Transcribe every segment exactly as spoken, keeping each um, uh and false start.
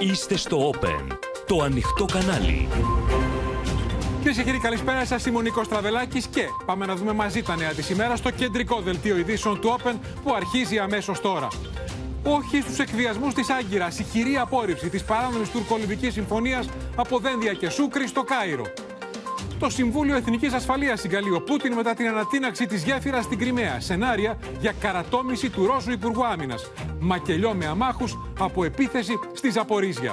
Είστε στο Open, το ανοιχτό κανάλι. Κυρίες και κύριοι, καλησπέρα σας. Είμαι ο Νίκος Στραβελάκης και πάμε να δούμε μαζί τα νέα της ημέρας στο κεντρικό δελτίο ειδήσεων του Open που αρχίζει αμέσως τώρα. Όχι στους εκβιασμούς της Άγκυρας, η χειρή απόρριψη της παράνομης τουρκο-λιβικής συμφωνίας από Δένδια και Σούκρι στο Κάιρο. Το Συμβούλιο Εθνικής Ασφαλείας συγκαλεί ο Πούτιν μετά την ανατείναξη της γέφυρας στην Κριμαία. Σενάρια για καρατόμηση του Ρώσου Υπουργού Άμυνας. Μακελιό με αμάχους από επίθεση στη Ζαπορίζια.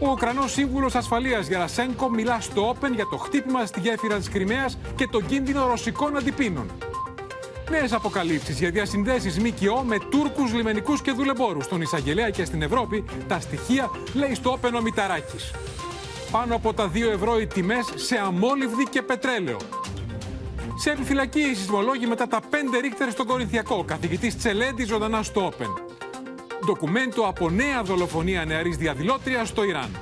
Ο Ουκρανός Σύμβουλος Ασφαλείας Γερασένκο μιλά στο Open για το χτύπημα στη γέφυρα της Κριμαίας και τον κίνδυνο ρωσικών αντιπίνων. Νέες αποκαλύψεις για διασυνδέσεις ΜΚΟ με Τούρκους, λιμενικούς και δουλεμπόρους στον Εισαγγελέα και στην Ευρώπη. Τα στοιχεία λέει στο Open ο Μιταράκης. Πάνω από τα δύο ευρώ οι τιμές σε αμόλυβδη και πετρέλαιο. Σε επιφυλακή οι σεισμολόγοι μετά τα πέντε ρίχτερ στον Κορινθιακό. Καθηγητής Τσελέντης ζωντανά στο Open. Ντοκουμέντο από νέα δολοφονία νεαρής διαδηλώτριας στο Ιράν.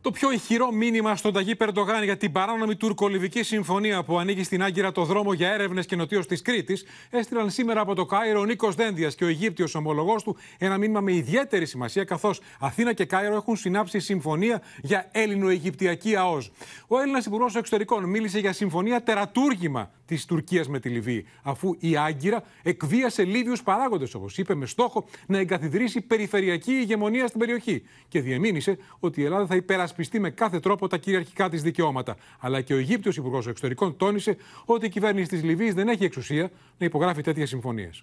Το πιο ηχηρό μήνυμα στον Ταγί Περντογάν για την παράνομη τουρκο-λιβική συμφωνία που ανοίγει στην Άγκυρα το δρόμο για έρευνες και νοτίως της Κρήτης έστειλαν σήμερα από το Κάιρο ο Νίκος Δένδιας και ο Αιγύπτιος ομολογός του ένα μήνυμα με ιδιαίτερη σημασία, καθώς Αθήνα και Κάιρο έχουν συνάψει συμφωνία για Έλληνο-Αιγυπτιακή ΑΟΣ. Ο Έλληνας Υπουργός Εξωτερικών μίλησε για συμφωνία τερατούργημα της Τουρκίας με τη Λιβύη, αφού η Άγκυρα εκβίασε Λίβιους παράγοντες, όπως είπε, με στόχο να εγκαθιδρύσει περιφερειακή ηγεμονία στην περιοχή και διεμήνυσε ότι η Ελλάδα θα υπερασπιστεί με κάθε τρόπο τα κυριαρχικά της δικαιώματα. Αλλά και ο Αιγύπτιος Υπουργός Εξωτερικών τόνισε ότι η κυβέρνηση της Λιβύης δεν έχει εξουσία να υπογράφει τέτοιες συμφωνίες.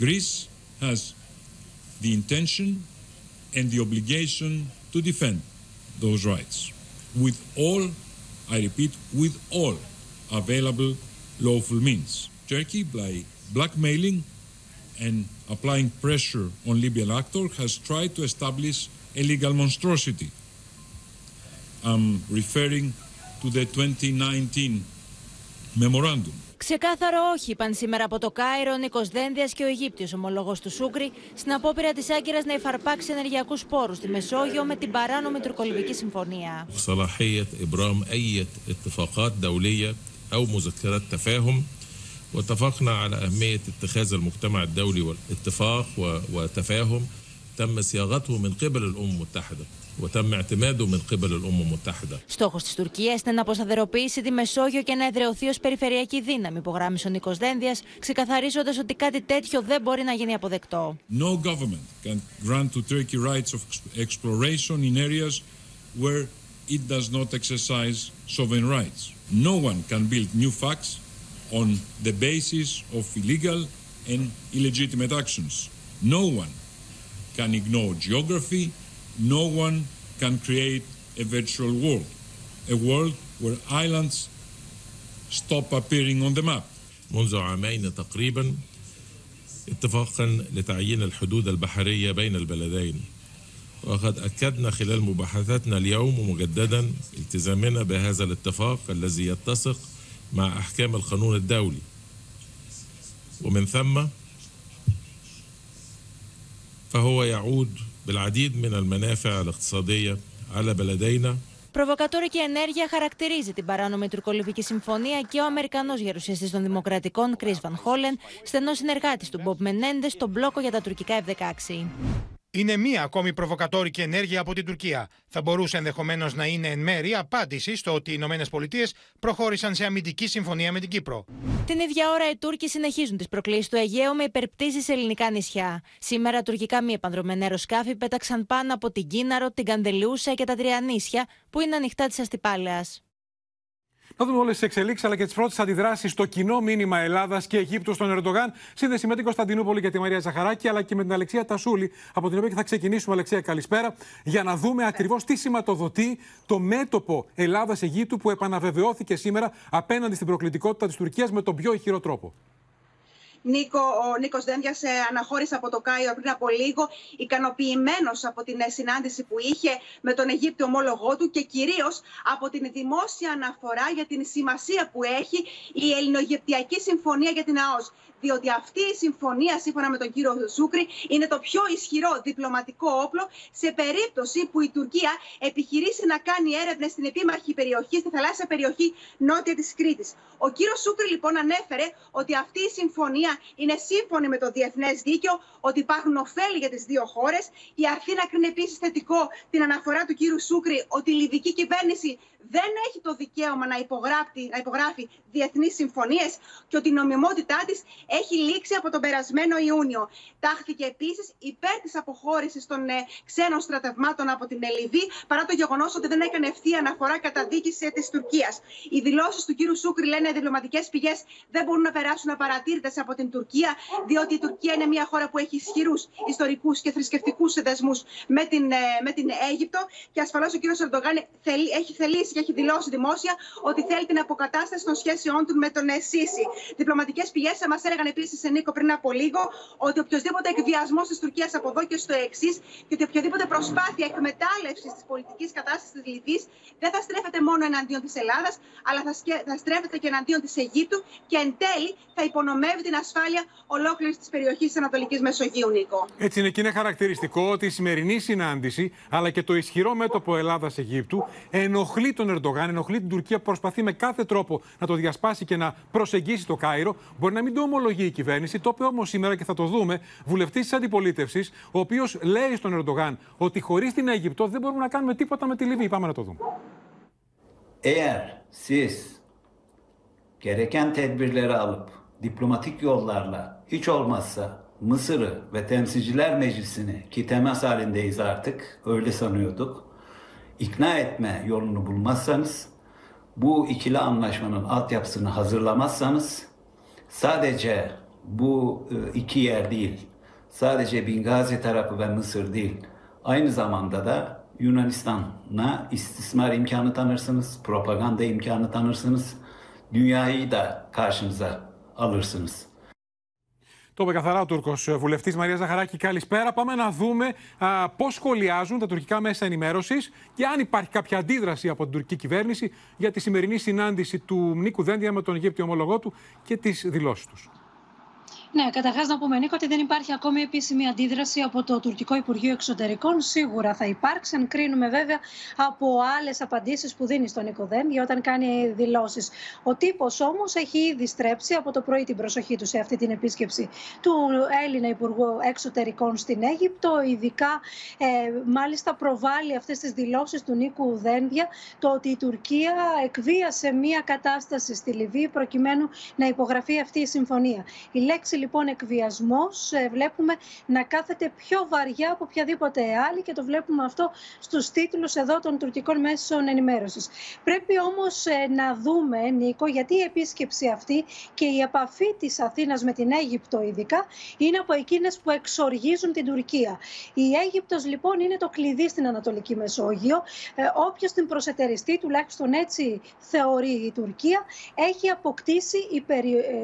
Greece has the intention and the obligation to defend those rights with all, I repeat, with all available lawful means. Turkey, by blackmailing and applying pressure on Libyan actor, has tried to establish a legal monstrosity. I'm referring to the twenty nineteen memorandum. Ξεκάθαρο όχι, είπαν σήμερα από το Κάιρο ο Νίκος Δένδιας και ο Αιγύπτιος ομολόγος του Σούκρι στην απόπειρα της Άγκυρας να υφαρπάξει ενεργειακούς σπόρους στη Μεσόγειο με την παράνομη τουρκολιβική συμφωνία. صلاحية إبرام أي اتفاقات دولية أو مذكرات تفاهم واتفقنا على أهمية اتخاذ المجتمع الدولي والاتفاق وتفاهم تم صياغته من قبل الأمم المتحدة. Στόχος της Τουρκίας ήταν να αποσταθεροποιήσει τη Μεσόγειο και να εδραιωθεί ως περιφερειακή δύναμη, υπογράμμισε ο Νίκος Δένδιας, ξεκαθαρίζοντας ότι κάτι τέτοιο δεν μπορεί να γίνει αποδεκτό. No government can grant to Turkey rights of exploration in areas where it does not exercise sovereign rights. No one can build new facts on the basis of illegal and illegitimate actions. No one can ignore geography. No one can create a virtual world, a world where islands stop appearing on the map. منذ عامين تقريبا اتفاقا لتعيين الحدود البحرية بين البلدين وقد أكدنا خلال مباحثاتنا اليوم مجددا التزامنا بهذا الاتفاق الذي يتسق مع أحكام القانون الدولي ومن ثم فهو يعود بالعديد من المنافع الاقتصادية على بلدينا. Προβοκατόρικη ενέργεια χαρακτηρίζει την παράνομη τουρκολιβική συμφωνία και ο Αμερικανός γερουσιαστής των Δημοκρατικών, Κρις Βαν Χόλεν, στενός συνεργάτης του Μπομπ Μενέντεζ, στον μπλόκο για τα τουρκικά εφ δεκαέξι. Είναι μία ακόμη προβοκατόρικη ενέργεια από την Τουρκία. Θα μπορούσε ενδεχομένως να είναι εν μέρη απάντηση στο ότι οι Ηνωμένες Πολιτείες προχώρησαν σε αμυντική συμφωνία με την Κύπρο. Την ίδια ώρα, οι Τούρκοι συνεχίζουν τις προκλήσεις του Αιγαίου με υπερπτήσεις σε ελληνικά νησιά. Σήμερα, τουρκικά μη επανδρομένα αεροσκάφη πέταξαν πάνω από την Κίναρο, την Καντελούσα και τα Τριανίσια, που είναι ανοιχτά της Αστυπάλαιας. Θα δούμε όλες τις εξελίξεις αλλά και τις πρώτες αντιδράσεις στο κοινό μήνυμα Ελλάδας και Αιγύπτου στον Ερντογάν. Σύνδεση με την Κωνσταντινούπολη και τη Μαρία Ζαχαράκη αλλά και με την Αλεξία Τασούλη, από την οποία και θα ξεκινήσουμε. Αλεξία, καλησπέρα. Για να δούμε ακριβώς τι σηματοδοτεί το μέτωπο Ελλάδας-Αιγύπτου που επαναβεβαιώθηκε σήμερα απέναντι στην προκλητικότητα της Τουρκίας με τον πιο ηχηρό τρόπο. Νίκο, ο Νίκος Δένδιας αναχώρησε από το Κάιρο πριν από λίγο, ικανοποιημένος από την συνάντηση που είχε με τον Αιγύπτιο ομόλογό του και κυρίως από την δημόσια αναφορά για την σημασία που έχει η Ελληνοαιγυπτιακή Συμφωνία για την ΑΟΣ. διότι αυτή η συμφωνία, σύμφωνα με τον κύριο Σούκρι, είναι το πιο ισχυρό διπλωματικό όπλο σε περίπτωση που η Τουρκία επιχειρήσει να κάνει έρευνες στην επίμαχη περιοχή, στη θαλάσσια περιοχή νότια της Κρήτης. Ο κύριος Σούκρι λοιπόν ανέφερε ότι αυτή η συμφωνία είναι σύμφωνη με το διεθνές δίκαιο, ότι υπάρχουν ωφέλη για τις δύο χώρες. Η Αθήνα κρίνει επίσης θετικό την αναφορά του κύριου Σούκρι ότι η λιβική κυβέρνηση δεν έχει το δικαίωμα να, να υπογράφει διεθνείς συμφωνίες και ότι η νομιμότητά της έχει λήξει από τον περασμένο Ιούνιο. Τάχθηκε επίσης υπέρ της αποχώρησης των ε, ξένων στρατευμάτων από την Λιβύη, παρά το γεγονός ότι δεν έκανε ευθεία αναφορά καταδίκηση της Τουρκίας. Οι δηλώσεις του κύριου Σούκρι, λένε οι διπλωματικές πηγές, δεν μπορούν να περάσουν απαρατήρητες από την Τουρκία, διότι η Τουρκία είναι μια χώρα που έχει ισχυρούς ιστορικούς και θρησκευτικούς δεσμούς με την, ε, με την Αίγυπτο. Και ασφαλώς ο κύριος Ερντογάν θελ, έχει θελήσει και έχει δηλώσει δημόσια ότι θέλει την αποκατάσταση των σχέσεών του με τον Σίση. Διπλωματικές πηγές μας έλεγαν επίσης, Νίκο, πριν από λίγο, ότι οποιοδήποτε εκβιασμός της Τουρκίας από εδώ και στο εξής και ότι οποιαδήποτε προσπάθεια εκμετάλλευσης της πολιτικής κατάστασης της Λιβύης δεν θα στρέφεται μόνο εναντίον της Ελλάδας, αλλά θα, σκε... θα στρέφεται και εναντίον της Αιγύπτου και εν τέλει θα υπονομεύει την ασφάλεια ολόκληρης της περιοχής της Ανατολικής Μεσογείου, Νίκο. Έτσι είναι, και είναι χαρακτηριστικό ότι η σημερινή συνάντηση, αλλά και το ισχυρό μέτωπο Ελλάδας-Αιγύπτου, ενοχλεί τον Ερντογάν, ενοχλεί την Τουρκία που προσπαθεί με κάθε τρόπο να το διασπάσει και να προσεγγίσει το Κάιρο. Μπορεί να μην το ομολογεί η κυβέρνηση, το είπε όμως σήμερα και θα το δούμε βουλευτής της αντιπολίτευσης, ο οποίος λέει στον Ερντογάν ότι χωρίς την Αίγυπτο δεν μπορούμε να κάνουμε τίποτα με τη Λιβύη. Πάμε να το δούμε. Eğer siz gereken tedbirleri alıp diplomatik yollarla hiç olmazsa Mısır'ı ve Temsilciler Meclisi'ni, ki temas halindeyiz artık, öyle sanıyorduk, ikna etme yolunu bulmazsanız, bu ikili anlaşmanın altyapısını hazırlamazsanız, sadece bu iki yer değil, sadece Bingazi tarafı ve Mısır değil, aynı zamanda da Yunanistan'a istismar imkanı tanırsınız, propaganda imkanı tanırsınız, dünyayı da karşınıza alırsınız. Το είπε καθαρά ο Τούρκος βουλευτής. Μαρία Ζαχαράκη, καλησπέρα. Πάμε να δούμε α, πώς σχολιάζουν τα τουρκικά μέσα ενημέρωσης και αν υπάρχει κάποια αντίδραση από την τουρκική κυβέρνηση για τη σημερινή συνάντηση του Νίκου Δένδια με τον Αιγύπτιο ομολογό του και τις δηλώσεις τους. Ναι, καταρχάς να πούμε, Νίκο, ότι δεν υπάρχει ακόμη επίσημη αντίδραση από το τουρκικό Υπουργείο Εξωτερικών. Σίγουρα θα υπάρξει, αν κρίνουμε βέβαια από άλλες απαντήσεις που δίνει στον Νίκο Δένδια όταν κάνει δηλώσεις. Ο τύπος όμως έχει ήδη στρέψει από το πρωί την προσοχή του σε αυτή την επίσκεψη του Έλληνα Υπουργού Εξωτερικών στην Αίγυπτο. Ειδικά, ε, μάλιστα, προβάλλει αυτές τις δηλώσεις του Νίκου Δένδια το ότι η Τουρκία εκβίασε μία κατάσταση στη Λιβύη προκειμένου να υπογραφεί αυτή η συμφωνία. Η λέξη λοιπόν εκβιασμός βλέπουμε να κάθεται πιο βαριά από οποιαδήποτε άλλη και το βλέπουμε αυτό στους τίτλους εδώ των τουρκικών μέσων ενημέρωσης. Πρέπει όμως να δούμε, Νίκο, γιατί η επίσκεψη αυτή και η επαφή της Αθήνας με την Αίγυπτο ειδικά είναι από εκείνες που εξοργίζουν την Τουρκία. Η Αίγυπτος λοιπόν είναι το κλειδί στην Ανατολική Μεσόγειο. Όποιος την προσετεριστεί, τουλάχιστον έτσι θεωρεί η Τουρκία, έχει αποκτήσει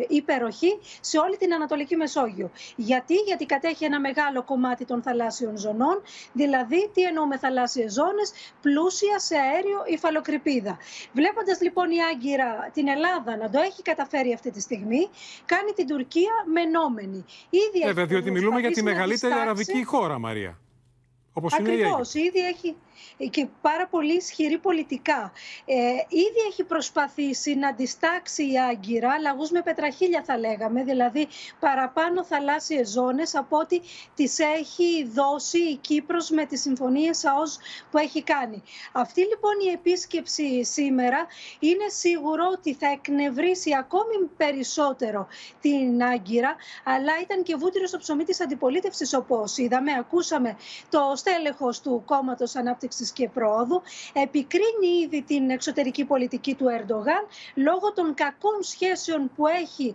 υπεροχή σε όλη την Ανατολική Μεσόγειο. Γιατί? Γιατί κατέχει ένα μεγάλο κομμάτι των θαλάσσιων ζωνών, δηλαδή τι εννοούμε θαλάσσιες ζώνες, πλούσια σε αέριο υφαλοκρηπίδα. Βλέποντας λοιπόν η Άγκυρα την Ελλάδα να το έχει καταφέρει αυτή τη στιγμή, κάνει την Τουρκία μενόμενη. Ήδη Βέβαια, διότι μιλούμε για τη μεγαλύτερη αραβική χώρα, Μαρία. Ακριβώς, ήδη έχει και πάρα πολύ ισχυρή πολιτικά. Ε, ήδη έχει προσπαθήσει να αντιστάξει η Άγκυρα λαγούς με πετραχίλια, θα λέγαμε, δηλαδή παραπάνω θαλάσσιες ζώνες από ό,τι τις έχει δώσει η Κύπρος με τις συμφωνίες ΑΟΣ που έχει κάνει. Αυτή λοιπόν η επίσκεψη σήμερα είναι σίγουρο ότι θα εκνευρίσει ακόμη περισσότερο την Άγκυρα, αλλά ήταν και βούτυρο στο ψωμί της αντιπολίτευσης, όπως είδαμε, ακούσαμε το στέλεχος του Κόμματος Ανάπτυξης και Προόδου επικρίνει ήδη την εξωτερική πολιτική του Ερντογάν λόγω των κακών σχέσεων που έχει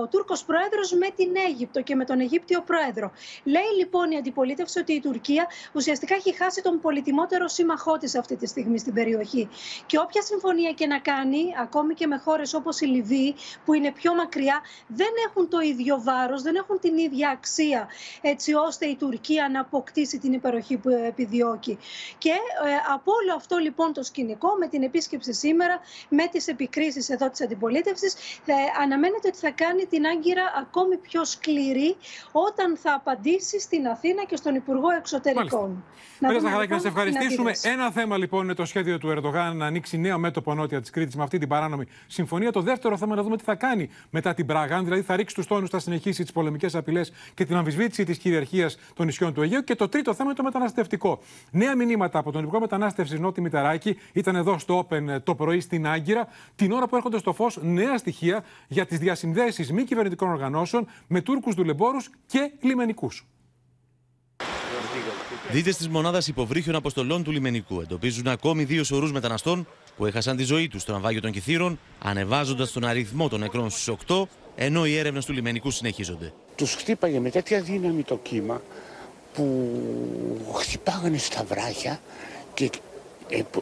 ο Τούρκος Πρόεδρος με την Αίγυπτο και με τον Αιγύπτιο Πρόεδρο. Λέει λοιπόν η αντιπολίτευση ότι η Τουρκία ουσιαστικά έχει χάσει τον πολυτιμότερο σύμμαχό της αυτή τη στιγμή στην περιοχή. Και όποια συμφωνία και να κάνει, ακόμη και με χώρες όπως η Λιβύη, που είναι πιο μακριά, δεν έχουν το ίδιο βάρος, δεν έχουν την ίδια αξία, έτσι ώστε η Τουρκία να αποκτήσει την υπεροχή περιοχή που επιδιώκει. Και ε, από όλο αυτό λοιπόν το σκηνικό, με την επίσκεψη σήμερα, με τις επικρίσεις εδώ της αντιπολίτευσης, ε, αναμένεται ότι θα κάνει την Άγκυρα ακόμη πιο σκληρή όταν θα απαντήσει στην Αθήνα και στον Υπουργό Εξωτερικών. Μαρία Ζαχαράκη, να σε ευχαριστήσουμε. Ένα θέμα λοιπόν είναι το σχέδιο του Ερντογάν να ανοίξει νέο μέτωπο νότια της Κρήτης με αυτή την παράνομη συμφωνία. Το δεύτερο θέμα να δούμε τι θα κάνει μετά την Πράγα. Αν δηλαδή θα ρίξει τους τόνους, θα συνεχίσει τις πολεμικές απειλές και την αμφισβήτηση της κυριαρχίας των νησιών του Αιγαίου. Και το τρίτο θέμα είναι το μεταναστευτικό. Νέα μηνύματα από τον Υπουργό Μετανάστευσης Νότι Μιταράκη, ήταν εδώ στο Open το πρωί στην Άγκυρα, την ώρα που έρχονται στο φως νέα στοιχεία για τις διασυνδέσεις μη κυβερνητικών οργανώσεων με Τούρκους δουλεμπόρους και λιμενικούς. Δίδες της μονάδας υποβρύχιων αποστολών του λιμενικού εντοπίζουν ακόμη δύο σωρούς μεταναστών που έχασαν τη ζωή τους στο ναυάγιο των Κιθύρων, ανεβάζοντας τον αριθμό των νεκρών στους οκτώ, ενώ οι έρευνες του λιμενικού συνεχίζονται. Τους χτύπαγε με τέτοια δύναμη το κύμα που χτυπάγανε στα βράχια και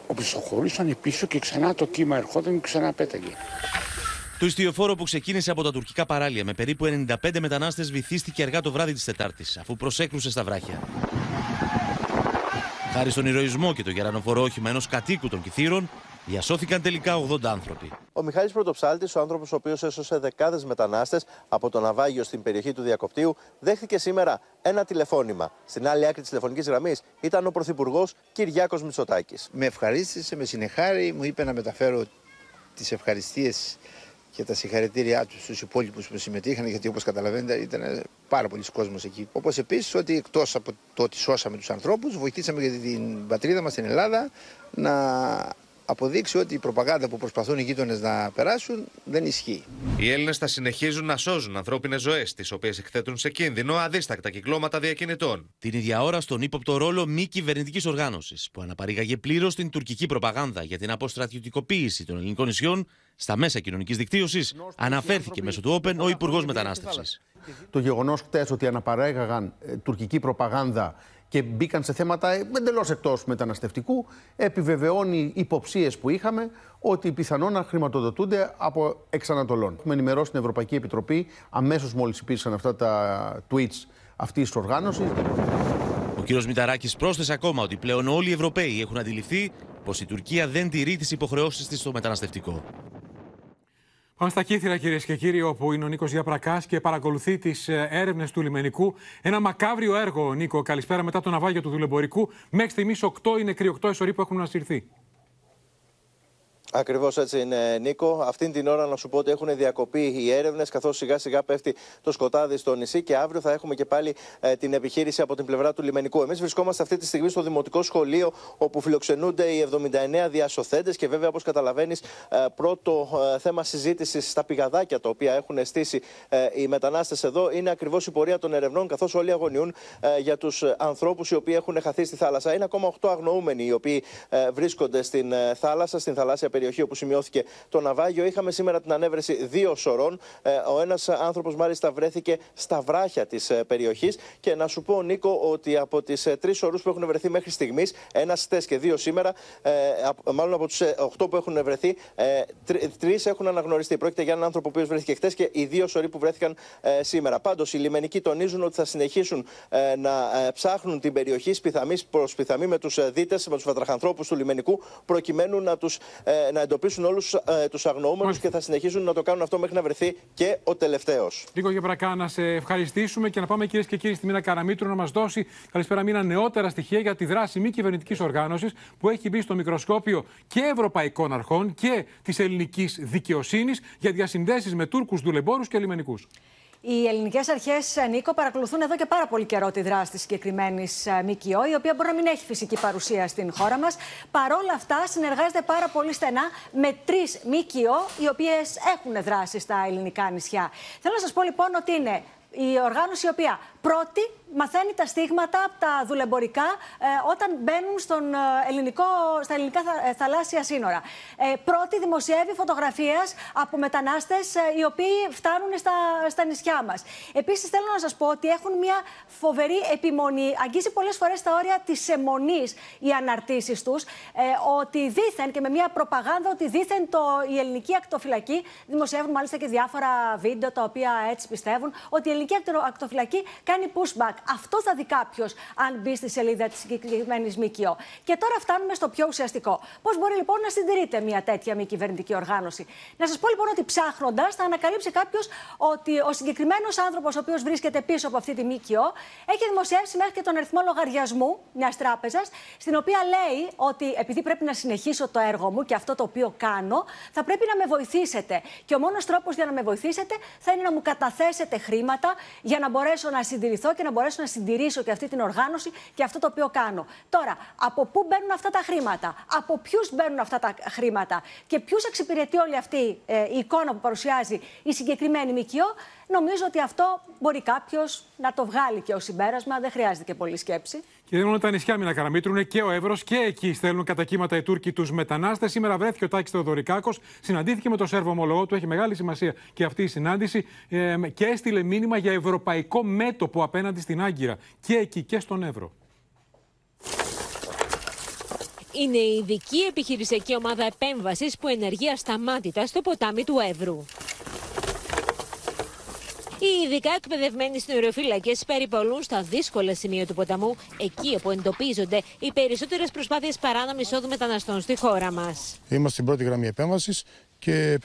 οπισθοχωρούσαν πίσω και ξανά το κύμα ερχόταν και ξανά πέταγε. Το ιστιοφόρο που ξεκίνησε από τα τουρκικά παράλια με περίπου ενενήντα πέντε μετανάστες βυθίστηκε αργά το βράδυ της Τετάρτης, αφού προσέκλουσε στα βράχια. Χάρη στον ηρωισμό και το γερανοφορό όχημα ενός κατοίκου των Κιθύρων, διασώθηκαν τελικά ογδόντα άνθρωποι. Ο Μιχάλης Πρωτοψάλτης, ο άνθρωπος ο οποίος έσωσε δεκάδες μετανάστες από το ναυάγιο στην περιοχή του Διακοπτίου, δέχθηκε σήμερα ένα τηλεφώνημα. Στην άλλη άκρη της τηλεφωνικής γραμμής ήταν ο Πρωθυπουργός Κυριάκος Μητσοτάκης. Με ευχαρίστησε, με συνεχάρη, μου είπε να μεταφέρω τις ευχαριστίες και τα συγχαρητήριά τους στους υπόλοιπους που συμμετείχαν, γιατί όπως καταλαβαίνετε ήταν πάρα πολλοί κόσμος εκεί. Όπως επίσης ότι εκτός από το ότι σώσαμε τους ανθρώπους, βοηθήσαμε για την πατρίδα μας, την Ελλάδα, να αποδείξει ότι η προπαγάνδα που προσπαθούν οι γείτονες να περάσουν δεν ισχύει. Οι Έλληνες θα συνεχίζουν να σώζουν ανθρώπινες ζωές, τις οποίες εκθέτουν σε κίνδυνο αδίστακτα κυκλώματα διακινητών. Την ίδια ώρα, στον ύποπτο ρόλο μη κυβερνητικής οργάνωσης, που αναπαρήγαγε πλήρως την τουρκική προπαγάνδα για την αποστρατιωτικοποίηση των ελληνικών νησιών, στα μέσα κοινωνικής δικτύωσης, αναφέρθηκε μέσω του Open ο Υπουργός Μετανάστευσης. Το γεγονός χτες ότι αναπαρέγαγαν τουρκική προπαγάνδα και μπήκαν σε θέματα εντελώς εκτός μεταναστευτικού, επιβεβαιώνει υποψίες που είχαμε ότι πιθανόν να χρηματοδοτούνται από εξανατολών. Έχουμε ενημερώσει την Ευρωπαϊκή Επιτροπή αμέσως μόλις υπήρξαν αυτά τα tweets αυτής της οργάνωσης. Ο κ. Μιταράκης πρόσθεσε ακόμα ότι πλέον όλοι οι Ευρωπαίοι έχουν αντιληφθεί πως η Τουρκία δεν τηρεί τις υποχρεώσεις της στο μεταναστευτικό. Πάμε στα Κύθυρα, κυρίες και κύριοι, όπου είναι ο Νίκος Γιαπρακάς και παρακολουθεί τις έρευνες του λιμενικού. Ένα μακάβριο έργο, Νίκο. Καλησπέρα. Μετά το ναυάγιο του δουλεμπορικού, μέχρι στιγμής οκτώ είναι νεκροί, οκτώ εσωροί που έχουν ανασυρθεί. Ακριβώς έτσι είναι, Νίκο. Αυτήν την ώρα να σου πω ότι έχουν διακοπεί οι έρευνες, καθώς σιγά σιγά πέφτει το σκοτάδι στο νησί και αύριο θα έχουμε και πάλι ε, την επιχείρηση από την πλευρά του λιμενικού. Εμείς βρισκόμαστε αυτή τη στιγμή στο Δημοτικό Σχολείο, όπου φιλοξενούνται οι εβδομήντα εννέα διασωθέντες και βέβαια, όπως καταλαβαίνεις, πρώτο θέμα συζήτησης στα πηγαδάκια τα οποία έχουν στήσει οι μετανάστες εδώ είναι ακριβώς η πορεία των ερευνών, καθώς όλοι αγωνιούν για τους ανθρώπους οι οποίοι έχουν χαθεί στη θάλασσα. Είναι ακόμα οκτώ αγνοούμενοι οι οποίοι βρίσκονται στην θάλασσα, στην θαλάσσια περιοχή όπου σημειώθηκε το ναυάγιο. Είχαμε σήμερα την ανέβρεση δύο σωρών. Ο ένας άνθρωπος μάλιστα βρέθηκε στα βράχια της περιοχής. Και να σου πω, Νίκο, ότι από τις τρεις σωρούς που έχουν βρεθεί μέχρι στιγμής, ένας χτες και δύο σήμερα, μάλλον από τους οκτώ που έχουν βρεθεί, τρεις έχουν αναγνωριστεί. Πρόκειται για έναν άνθρωπο που βρέθηκε χτες και οι δύο σωροί που βρέθηκαν σήμερα. Πάντως, οι λιμενικοί τονίζουν ότι θα συνεχίσουν να ψάχνουν την περιοχή σπιθαμή προς πιθαμή με τους δίτες, με τους βατραχανθρώπους του λιμενικού, προκειμένου να τους. να εντοπίσουν όλους ε, τους αγνοούμενους και θα συνεχίσουν να το κάνουν αυτό μέχρι να βρεθεί και ο τελευταίος. Νίκο Γεπρακά, να σε ευχαριστήσουμε και να πάμε, κυρίες και κύριοι, στη Μίνα Καραμήτρου να μας δώσει, καλησπέρα Μίνα, νεότερα στοιχεία για τη δράση μη κυβερνητικής οργάνωσης που έχει μπει στο μικροσκόπιο και ευρωπαϊκών αρχών και της ελληνικής δικαιοσύνης για διασυνδέσεις με Τούρκους δουλεμπόρους και λιμενικούς. Οι ελληνικές αρχές, Νίκο, παρακολουθούν εδώ και πάρα πολύ καιρό τη δράση της συγκεκριμένης ΜΚΟ, η οποία μπορεί να μην έχει φυσική παρουσία στην χώρα μας. Παρόλα αυτά, συνεργάζεται πάρα πολύ στενά με τρεις ΜΚΟ, οι οποίες έχουν δράση στα ελληνικά νησιά. Θέλω να σας πω λοιπόν ότι είναι η οργάνωση η οποία πρώτη μαθαίνει τα στίγματα από τα δουλεμπορικά ε, όταν μπαίνουν στον ελληνικό, στα ελληνικά θα, ε, θαλάσσια σύνορα. Ε, πρώτη δημοσιεύει φωτογραφίες από μετανάστες ε, οι οποίοι φτάνουν στα, στα νησιά μας. Επίσης, θέλω να σας πω ότι έχουν μια φοβερή επιμονή. Αγγίζει πολλές φορές τα όρια της αιμονής οι αναρτήσεις τους. Ε, ότι δήθεν και με μια προπαγάνδα ότι δήθεν το, η ελληνική ακτοφυλακή. Δημοσιεύουν μάλιστα και διάφορα βίντεο τα οποία έτσι πιστεύουν ότι Ελληνική Ακτοφυλακή κάνει pushback. Αυτό θα δει κάποιο αν μπει στη σελίδα τη συγκεκριμένη ΜΚΟ. Και τώρα φτάνουμε στο πιο ουσιαστικό. Πώς μπορεί λοιπόν να συντηρείται μια τέτοια μη κυβερνητική οργάνωση. Να σας πω λοιπόν ότι ψάχνοντας θα ανακαλύψει κάποιος ότι ο συγκεκριμένος άνθρωπος ο οποίος βρίσκεται πίσω από αυτή τη ΜΚΟ έχει δημοσιεύσει μέχρι και τον αριθμό λογαριασμού μιας τράπεζας, στην οποία λέει ότι επειδή πρέπει να συνεχίσω το έργο μου και αυτό το οποίο κάνω, θα πρέπει να με βοηθήσετε. Και ο μόνος τρόπος για να με βοηθήσετε θα είναι να μου καταθέσετε χρήματα για να μπορέσω να συντηρηθώ και να μπορέσω να συντηρήσω και αυτή την οργάνωση και αυτό το οποίο κάνω. Τώρα, από πού μπαίνουν αυτά τα χρήματα, από ποιους μπαίνουν αυτά τα χρήματα και ποιους εξυπηρετεί όλη αυτή ε, η εικόνα που παρουσιάζει η συγκεκριμένη ΜΚΟ, νομίζω ότι αυτό μπορεί κάποιος να το βγάλει και ως συμπέρασμα. Δεν χρειάζεται και πολλή σκέψη. Και δεν είναι τα νησιά μην ακαραμίτρουν και ο Εύρος και εκεί στέλνουν κατά κύματα οι Τούρκοι τους μετανάστες. Σήμερα βρέθηκε ο Τάκης Θεοδωρικάκος, συναντήθηκε με τον Σέρβο ομολογό του, έχει μεγάλη σημασία και αυτή η συνάντηση ε, και έστειλε μήνυμα για ευρωπαϊκό μέτωπο απέναντι στην Άγκυρα και εκεί και στον Εύρο. Είναι η ειδική επιχειρησιακή ομάδα επέμβασης που ενεργεί ασταμάτητα στο ποτάμι του Εύρου. Οι ειδικά εκπαιδευμένοι συνοριοφύλακες περιπολούν στα δύσκολα σημεία του ποταμού, εκεί όπου εντοπίζονται οι περισσότερες προσπάθειες παράνομη εισόδου μεταναστών στη χώρα μας. Είμαστε στην πρώτη γραμμή επέμβασης και,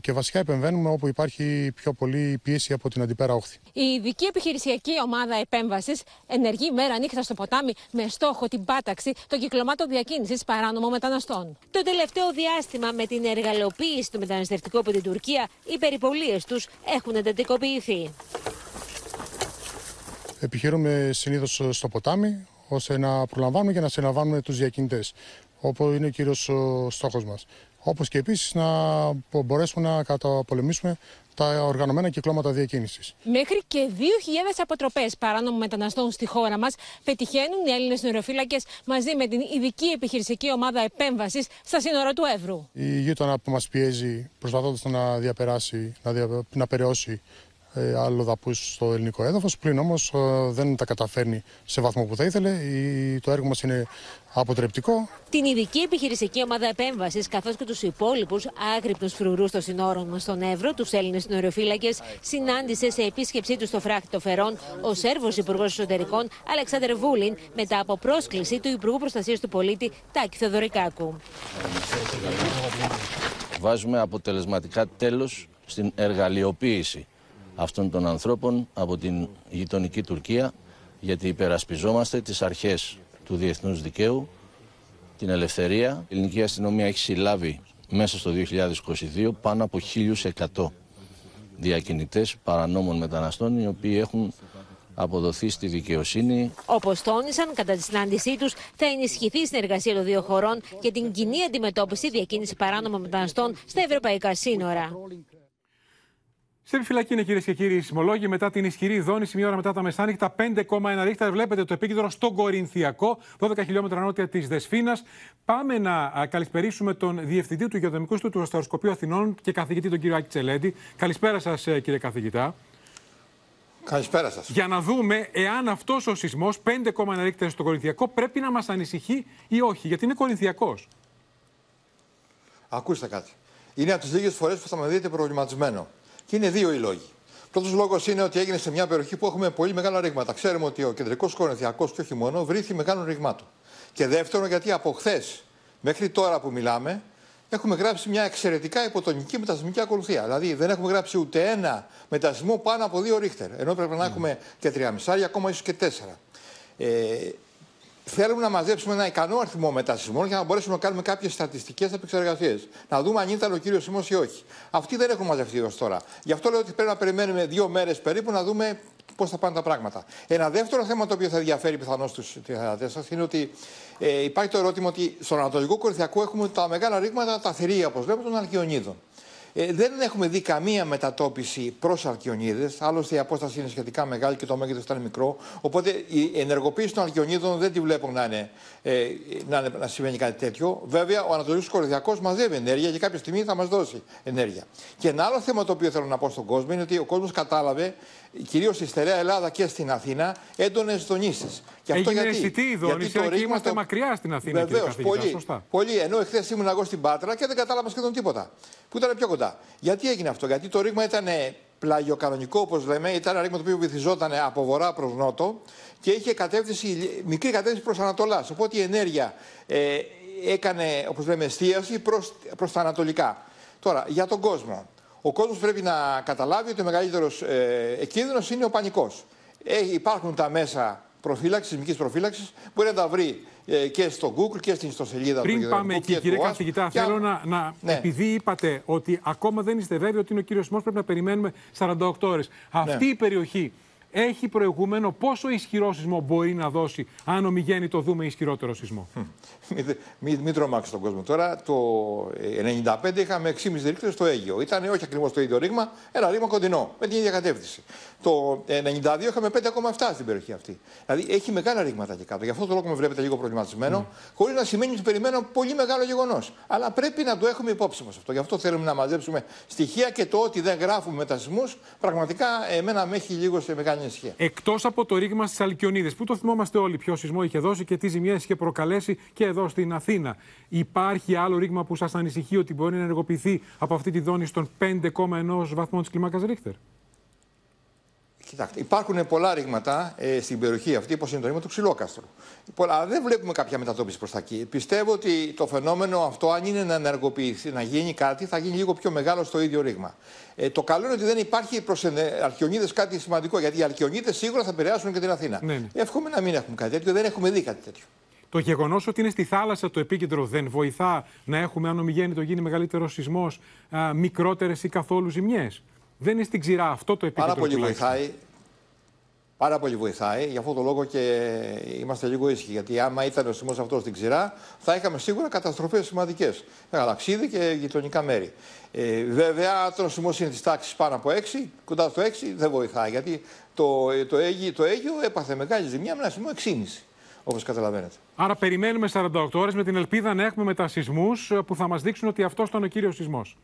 και βασικά επεμβαίνουμε όπου υπάρχει πιο πολύ πίεση από την αντιπέρα όχθη. Η ειδική επιχειρησιακή ομάδα επέμβασης ενεργεί μέρα νύχτα στο ποτάμι με στόχο την πάταξη των κυκλωμάτων διακίνησης παράνομων μεταναστών. Το τελευταίο διάστημα, με την εργαλειοποίηση του μεταναστευτικού από την Τουρκία, οι περιπολίες τους έχουν εντατικοποιηθεί. Επιχειρούμε συνήθως στο ποτάμι, ώστε να προλαμβάνουμε και να συναμβάνουμε τους διακινητές, όπου είναι ο κύριος στόχος μας. Όπως και επίσης να μπορέσουμε να καταπολεμήσουμε τα οργανωμένα κυκλώματα διακίνησης. Μέχρι και δύο χιλιάδες αποτροπές παράνομων μεταναστών στη χώρα μας πετυχαίνουν οι Έλληνες συνοριοφύλακες μαζί με την ειδική επιχειρησιακή ομάδα επέμβασης στα σύνορα του Εύρου. Η γείτονα που μας πιέζει προσπαθώντας να διαπεράσει, να, δια, να περαιώσει ε, αλλοδαπούς στο ελληνικό έδαφος, πλην όμως ε, δεν τα καταφέρνει σε βαθμό που θα ήθελε. Η, το έργο μας είναι αποτρεπτικό. Την ειδική επιχειρησιακή ομάδα επέμβασης, καθώς και τους υπόλοιπους άγρυπνους φρουρούς των συνόρων στον Εύρο, τους Έλληνες συνοριοφύλακες, συνάντησε σε επίσκεψή του στο φράχτη Φερών ο Σέρβος Υπουργός Εσωτερικών Αλεξάνδρ Βούλιν, μετά από πρόσκληση του Υπουργού Προστασίας του Πολίτη Τάκη Θεοδωρικάκου. Βάζουμε αποτελεσματικά τέλος στην εργαλειοποίηση αυτών των ανθρώπων από την γειτονική Τουρκία, γιατί υπερασπιζόμαστε τις αρχές του διεθνούς δικαίου, την ελευθερία. Η ελληνική αστυνομία έχει συλλάβει μέσα στο δύο χιλιάδες είκοσι δύο πάνω από χίλιους εκατό διακινητές παρανόμων μεταναστών, οι οποίοι έχουν αποδοθεί στη δικαιοσύνη. Όπως τόνισαν, κατά τη συνάντησή τους θα ενισχυθεί η συνεργασία των δύο χωρών για την κοινή αντιμετώπιση διακίνηση παράνομων μεταναστών στα ευρωπαϊκά σύνορα. Στην επιφυλακή είναι, κυρίες και κύριοι, οι σεισμολόγοι μετά την ισχυρή δόνηση, μία ώρα μετά τα μεσάνυχτα, πέντε κόμμα ένα ρίχτερ. Βλέπετε το επίκεντρο στον Κορινθιακό, δώδεκα χιλιόμετρα νότια της Δεσφίνας. Πάμε να καλησπερίσουμε τον διευθυντή του Γεωδομικού του του Αστεροσκοπείου Αθηνών και καθηγητή, τον κύριο Άκη Τσελέντη. Καλησπέρα σας, κύριε καθηγητά. Καλησπέρα σας. Για να δούμε εάν αυτός ο σεισμός, πέντε κόμμα ένα ρίχτερ στον Κορινθιακό, πρέπει να μας ανησυχεί ή όχι, γιατί είναι Κορινθιακός. Ακούστε κάτι. Είναι από τις λίγες φορές που θα με δείτε προβληματισμένο. Και είναι δύο οι λόγοι. Πρώτο λόγο είναι ότι έγινε σε μια περιοχή που έχουμε πολύ μεγάλα ρήγματα. Ξέρουμε ότι ο κεντρικός Κορινθιακός, και όχι μόνο, βρήθη μεγάλων ρήγματων. Και δεύτερον, γιατί από χθες μέχρι τώρα που μιλάμε, έχουμε γράψει μια εξαιρετικά υποτονική μετασμική ακολουθία. Δηλαδή, δεν έχουμε γράψει ούτε ένα μετασμό πάνω από δύο ρίχτερ. Ενώ πρέπει να έχουμε και τρία κόμμα πέντε ή ακόμα ίσως και τέσσερα. Ε, θέλουμε να μαζέψουμε ένα ικανό αριθμό μετασυσμών για να μπορέσουμε να κάνουμε κάποιες στατιστικές επεξεργασίες. Να δούμε αν ήταν ο κύριος σεισμός ή όχι. Αυτοί δεν έχουν μαζευτεί ως τώρα. Γι' αυτό λέω ότι πρέπει να περιμένουμε δύο μέρες περίπου να δούμε πώς θα πάνε τα πράγματα. Ένα δεύτερο θέμα το οποίο θα ενδιαφέρει πιθανώς τους θεατές σας είναι ότι ε, υπάρχει το ερώτημα ότι στον Ανατολικό Κορινθιακό έχουμε τα μεγάλα ρήγματα, τα θηρία, όπως λέμε, των Αλκιονίδων. Ε, δεν έχουμε δει καμία μετατόπιση προς Αλκιονίδες. Άλλωστε η απόσταση είναι σχετικά μεγάλη και το μέγεθος ήταν μικρό. Οπότε η ενεργοποίηση των Αλκιονίδων δεν τη βλέπω να, είναι, ε, να, είναι, να σημαίνει κάτι τέτοιο. Βέβαια, ο Ανατολικός Κορινθιακός μαζεύει ενέργεια και κάποια στιγμή θα μας δώσει ενέργεια. Και ένα άλλο θέμα το οποίο θέλω να πω στον κόσμο είναι ότι ο κόσμος κατάλαβε, κυρίως στη στερεά Ελλάδα και στην Αθήνα, έντονες δονήσεις. Και αυτό έγινε αισθητή η δόνηση, γιατί είμαστε το... μακριά στην Αθήνα. Βεβαίως, πολύ, πολύ. Ενώ εχθές ήμουν εγώ στην Πάτρα και δεν κατάλαβα σχεδόν τίποτα. Που ήταν πιο κοντά. Γιατί έγινε αυτό, γιατί το ρήγμα ήταν πλαγιοκανονικό, όπως λέμε, ήταν ένα ρήγμα το οποίο βυθιζόταν από βορρά προς νότο και είχε κατεύθυνση, μικρή κατεύθυνση προς ανατολάς. Οπότε η ενέργεια ε, έκανε, όπως λέμε, εστίαση προς, προς τα ανατολικά. Τώρα, για τον κόσμο. Ο κόσμος πρέπει να καταλάβει ότι ο μεγαλύτερος ε, κίνδυνος είναι ο πανικός. Ε, υπάρχουν τα μέσα προφύλαξης, σεισμικής προφύλαξης, μπορεί να τα βρει ε, και στο Google και στην ιστοσελίδα του. Πριν πάμε εκεί, κύριε καθηγητά, και... θέλω να. να ναι. Επειδή είπατε ότι ακόμα δεν είστε βέβαιοι ότι είναι ο κύριος Σμός, πρέπει να περιμένουμε σαράντα οκτώ ώρες. Αυτή ναι. η περιοχή έχει προηγούμενο. Πόσο ισχυρό σεισμό μπορεί να δώσει, αν ομιγένει το δούμε ισχυρότερο σεισμό? Μην μη, μη τρομάξει τον κόσμο. Τώρα, το χίλια εννιακόσια ενενήντα πέντε είχαμε έξι κόμμα πέντε ρίχτερ στο Αίγιο. Ήταν όχι ακριβώς το ίδιο ρήγμα, ένα ρήγμα κοντινό, με την ίδια κατεύθυνση. Το χίλια εννιακόσια ενενήντα δύο είχαμε πέντε κόμμα επτά στην περιοχή αυτή. Δηλαδή έχει μεγάλα ρήγματα και κάτω. Γι' αυτό το λόγο με βλέπετε λίγο προβληματισμένο, mm. χωρίς να σημαίνει ότι περιμένω πολύ μεγάλο γεγονός. Αλλά πρέπει να το έχουμε υπόψη μας αυτό. Γι' αυτό θέλουμε να μαζέψουμε στοιχεία και το ότι δεν γράφουμε μετασμούς, πραγματικά εμένα με έχει λίγο σε μεγάλη. Εκτός από το ρήγμα στις Αλκιονίδες, που το θυμόμαστε όλοι ποιο σεισμό είχε δώσει και τι ζημιές είχε προκαλέσει και εδώ στην Αθήνα, υπάρχει άλλο ρήγμα που σας ανησυχεί ότι μπορεί να ενεργοποιηθεί από αυτή τη δόνηση των πέντε κόμμα ένα βαθμών της κλίμακας Ρίχτερ? Κοιτάξτε, υπάρχουν πολλά ρήγματα ε, στην περιοχή αυτή, όπως είναι το ρήγμα του Ξυλόκαστρου. Αλλά δεν βλέπουμε κάποια μετατόπιση προς τα εκεί. Πιστεύω ότι το φαινόμενο αυτό, αν είναι να ενεργοποιηθεί, να γίνει κάτι, θα γίνει λίγο πιο μεγάλο στο ίδιο ρήγμα. Ε, το καλό είναι ότι δεν υπάρχει προς Αλκιονίδες κάτι σημαντικό, γιατί οι Αλκιονίδες σίγουρα θα επηρεάσουν και την Αθήνα. Ναι, ναι. Εύχομαι να μην έχουμε κάτι τέτοιο, δεν έχουμε δει κάτι τέτοιο. Το γεγονός ότι είναι στη θάλασσα το επίκεντρο δεν βοηθά να έχουμε, αν ομιγέννητο γίνει μεγαλύτερο σεισμός, μικρότερες ή καθόλου ζημιές? Δεν είναι στην ξηρά αυτό το επίπεδο. Πάρα πολύ βοηθάει. Πάρα πολύ βοηθάει. Γι' αυτό το λόγο και είμαστε λίγο ήσυχοι. Γιατί άμα ήταν ο σεισμός αυτός στην ξηρά, θα είχαμε σίγουρα καταστροφές σημαντικές. Γαλαξίδι και γειτονικά μέρη. Ε, βέβαια, όταν ο σεισμός είναι της τάξης πάνω από έξι, κοντά στο έξι, δεν βοηθάει. Γιατί το, το, Αίγυ, το Αίγυο έπαθε μεγάλη ζημιά με ένα σεισμό έξι κόμμα πέντε. Όπως καταλαβαίνετε. Άρα, περιμένουμε σαράντα οκτώ ώρες με την ελπίδα να έχουμε μετασεισμούς που θα μας δείξουν ότι αυτός ήταν ο κύριος σεισμός.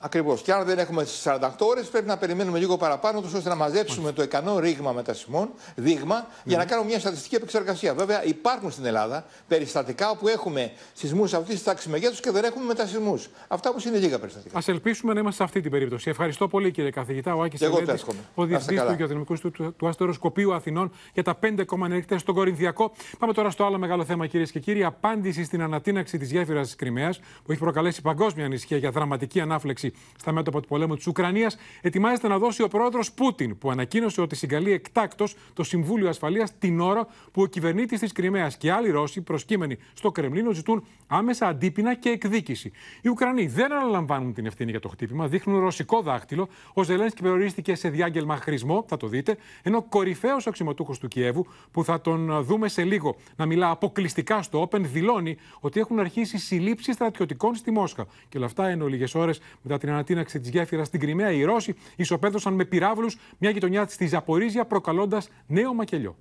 Ακριβώς. Και αν δεν έχουμε στις σαράντα οκτώ ώρες, πρέπει να περιμένουμε λίγο παραπάνω, ώστε να μαζέψουμε το ικανό ρήγμα μετασεισμών, δείγμα, mm. για να κάνουμε μια στατιστική επεξεργασία. Βέβαια, υπάρχουν στην Ελλάδα περιστατικά όπου έχουμε σεισμούς αυτής της τάξης μεγέθους και δεν έχουμε μετασεισμούς. Αυτά όμως είναι λίγα περιστατικά. Ας ελπίσουμε να είμαστε σε αυτή την περίπτωση. Ευχαριστώ πολύ, κύριε καθηγητά. Ο Άκης Τσελέντης, ο διευθυντής του Γεωδυναμικού Ινστιτούτου του Αστεροσκοπείου Αθηνών, για τα πέντε κόμμα εννέα στον Κορινθιακό. Πάμε τώρα στο άλλο μεγάλο θέμα, κυρίες και κύριοι. Απάντηση στην ανατείναξη της γέφυρας της Κριμαίας, που έχει προκαλέσει παγκόσμια ανησυχία για δραματική ανάφλεξη στα μέτωπα του πολέμου της Ουκρανίας, ετοιμάζεται να δώσει ο πρόεδρος Πούτιν, που ανακοίνωσε ότι συγκαλεί εκτάκτως το Συμβούλιο Ασφαλείας την ώρα που ο κυβερνήτης της Κριμαίας και άλλοι Ρώσοι προσκύμενοι στο Κρεμλίνο ζητούν άμεσα αντίπεινα και εκδίκηση. Οι Ουκρανοί δεν αναλαμβάνουν την ευθύνη για το χτύπημα, δείχνουν ρωσικό δάχτυλο. Ο Ζελένσκι περιορίστηκε σε διάγγελμα χρησμό, θα το δείτε, ενώ κορυφαίος αξιωματούχος του Κιέβου, που θα τον δούμε σε λίγο να μιλά αποκλειστικά στο Open, δηλώνει ότι έχουν αρχίσει συλλήψεις στρατιωτικών στη Μόσχα. Και όλα αυτά ενώ λίγες ώρες μετά την ανατείναξη της γέφυρας στην Κριμαία, οι Ρώσοι ισοπαίδωσαν με πυράβλους μια γειτονιά στη Ζαπορίζια, προκαλώντας νέο μακελιό.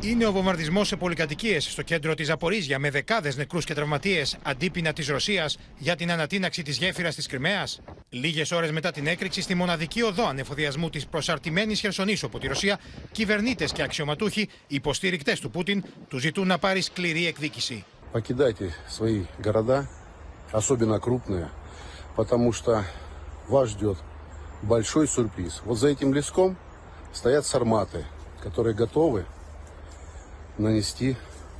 Είναι ο βομβαρδισμός σε πολυκατοικίες στο κέντρο της Ζαπορίζια, με δεκάδες νεκρούς και τραυματίες, αντίπεινα της Ρωσίας για την ανατείναξη της γέφυρας της Κριμαίας. Λίγες ώρες μετά την έκρηξη, στη μοναδική οδό ανεφοδιασμού της προσαρτημένης Χερσονήσου από τη Ρωσία, κυβερνήτες και αξιωματούχοι, υποστηρικτές του Πούτιν, του ζητούν να πάρει σκληρή εκδίκηση. Покидайте свои города, особенно крупные, потому что вас ждет большой сюрприз. Вот за этим леском стоят сарматы, которые готовы нанести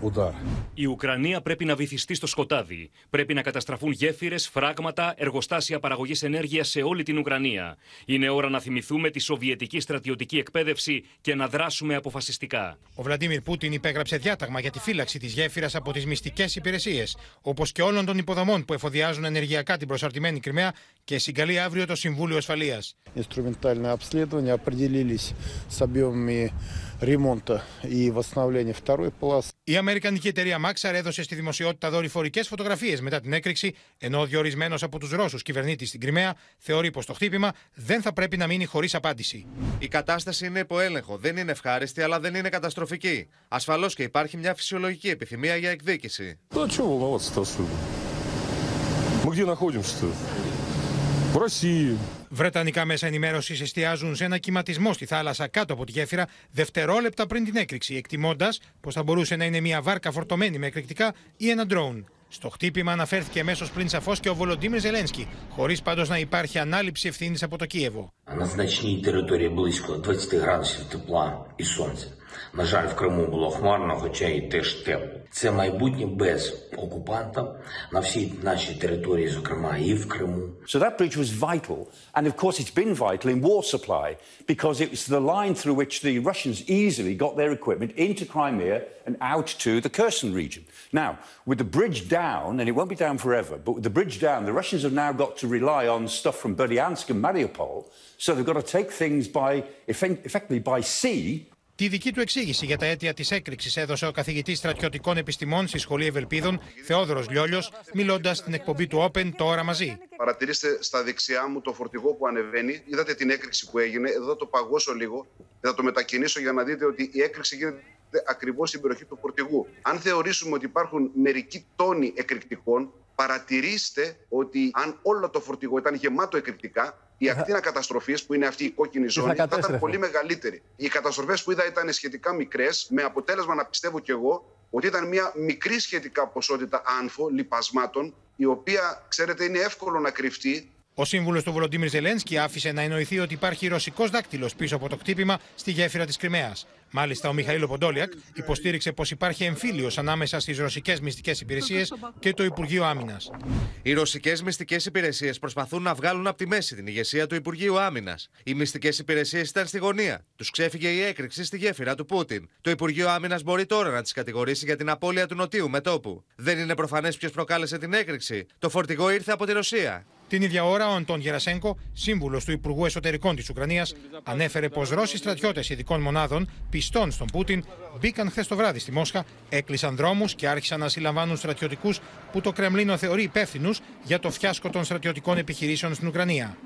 удар. Η Ουκρανία πρέπει να βυθιστεί στο σκοτάδι. Πρέπει να καταστραφούν γέφυρες, φράγματα, εργοστάσια παραγωγής ενέργειας σε όλη την Ουκρανία. Είναι ώρα να θυμηθούμε τη σοβιετική στρατιωτική εκπαίδευση και να δράσουμε αποφασιστικά. Ο Βλαντίμιρ Πούτιν υπέγραψε διάταγμα για τη φύλαξη της γέφυρας από τις μυστικές υπηρεσίες, όπως και όλων των υποδομών που εφοδιάζουν ενεργειακά την προσαρτημένη Κριμαία, και συγκαλεί αύριο το Συμβούλιο Ασφαλείας. Инструментальное обследование определились с объёмами ремонта и восстановления второй полосы. Η αμερικανική εταιρεία Maxar έδωσε στη δημοσιότητα δορυφορικές φωτογραφίες μετά την έκρηξη, ενώ ο διορισμένος από τους Ρώσους κυβερνήτης στην Κριμαία θεωρεί πως το χτύπημα δεν θα πρέπει να μείνει χωρίς απάντηση. Η κατάσταση είναι υπό έλεγχο. Δεν είναι ευχάριστη, αλλά δεν είναι καταστροφική. Ασφαλώς και υπάρχει μια φυσιολογική επιθυμία για εκδίκηση. Βρετανικά μέσα ενημέρωσης εστιάζουν σε ένα κυματισμό στη θάλασσα κάτω από τη γέφυρα δευτερόλεπτα πριν την έκρηξη, εκτιμώντας πως θα μπορούσε να είναι μια βάρκα φορτωμένη με εκρηκτικά ή ένα ντρόουν. Στο χτύπημα αναφέρθηκε αμέσως πριν σαφώς και ο Βολοντίμιρ Ζελένσκι, χωρίς πάντως να υπάρχει ανάληψη ευθύνης από το Κίεβο. So that bridge was vital, and of course it's been vital in war supply, because it was the line through which the Russians easily got their equipment into Crimea and out to the Kherson region. Now, with the bridge down, and it won't be down forever, but with the bridge down, the Russians have now got to rely on stuff from Berdyansk and Mariupol, so they've got to take things by, effectively by sea. Τη δική του εξήγηση για τα αίτια της έκρηξης έδωσε ο καθηγητής στρατιωτικών επιστημών στη Σχολή Ευελπίδων, Θεόδωρος Λιόλιος, μιλώντας στην εκπομπή του Open τώρα μαζί. Παρατηρήστε στα δεξιά μου το φορτηγό που ανεβαίνει. Είδατε την έκρηξη που έγινε. Εδώ το παγώσω λίγο. Θα το μετακινήσω για να δείτε ότι η έκρηξη γίνεται ακριβώς στην περιοχή του φορτηγού. Αν θεωρήσουμε ότι υπάρχουν μερικοί τόνοι εκρηκτικών, παρατηρήστε ότι αν όλο το φορτηγό ήταν γεμάτο εκρηκτικά, η ακτίνα καταστροφής, που είναι αυτή η κόκκινη ζώνη, θα ήταν πολύ μεγαλύτερη. Οι καταστροφές που είδα ήταν σχετικά μικρές, με αποτέλεσμα να πιστεύω κι εγώ ότι ήταν μια μικρή σχετικά ποσότητα άνφο, λιπασμάτων, η οποία, ξέρετε, είναι εύκολο να κρυφτεί. Ο σύμβουλος του Βολοντίμιρ Ζελένσκι άφησε να εννοηθεί ότι υπάρχει ρωσικός δάκτυλος πίσω από το κτύπημα στη γέφυρα της Κριμαίας. Μάλιστα, ο Μιχαήλ Ποντόλιακ υποστήριξε πως υπάρχει εμφύλιος ανάμεσα στις ρωσικές μυστικές υπηρεσίες και το Υπουργείο Άμυνας. Οι ρωσικές μυστικές υπηρεσίες προσπαθούν να βγάλουν από τη μέση την ηγεσία του Υπουργείου Άμυνας. Οι μυστικές υπηρεσίες ήταν στη γωνία. Τους ξέφυγε η έκρηξη στη γέφυρα του Πούτιν. Το Υπουργείο Άμυνας μπορεί τώρα να τις κατηγορήσει για την απώλεια του νοτίου μετόπου. Δεν είναι προφανές ποιος προκάλεσε την έκρηξη. Το φορτηγό ήρθε από τη Ρωσία. Την ίδια ώρα, ο Αντών Γερασένκο, σύμβουλος του Υπουργού Εσωτερικών της Ουκρανίας, ανέφερε πως Ρώσοι στρατιώτες ειδικών μονάδων πιστών στον Πούτιν μπήκαν χθες το βράδυ στη Μόσχα, έκλεισαν δρόμους και άρχισαν να συλλαμβάνουν στρατιωτικούς που το Κρεμλίνο θεωρεί υπεύθυνους για το φιάσκο των στρατιωτικών επιχειρήσεων στην Ουκρανία.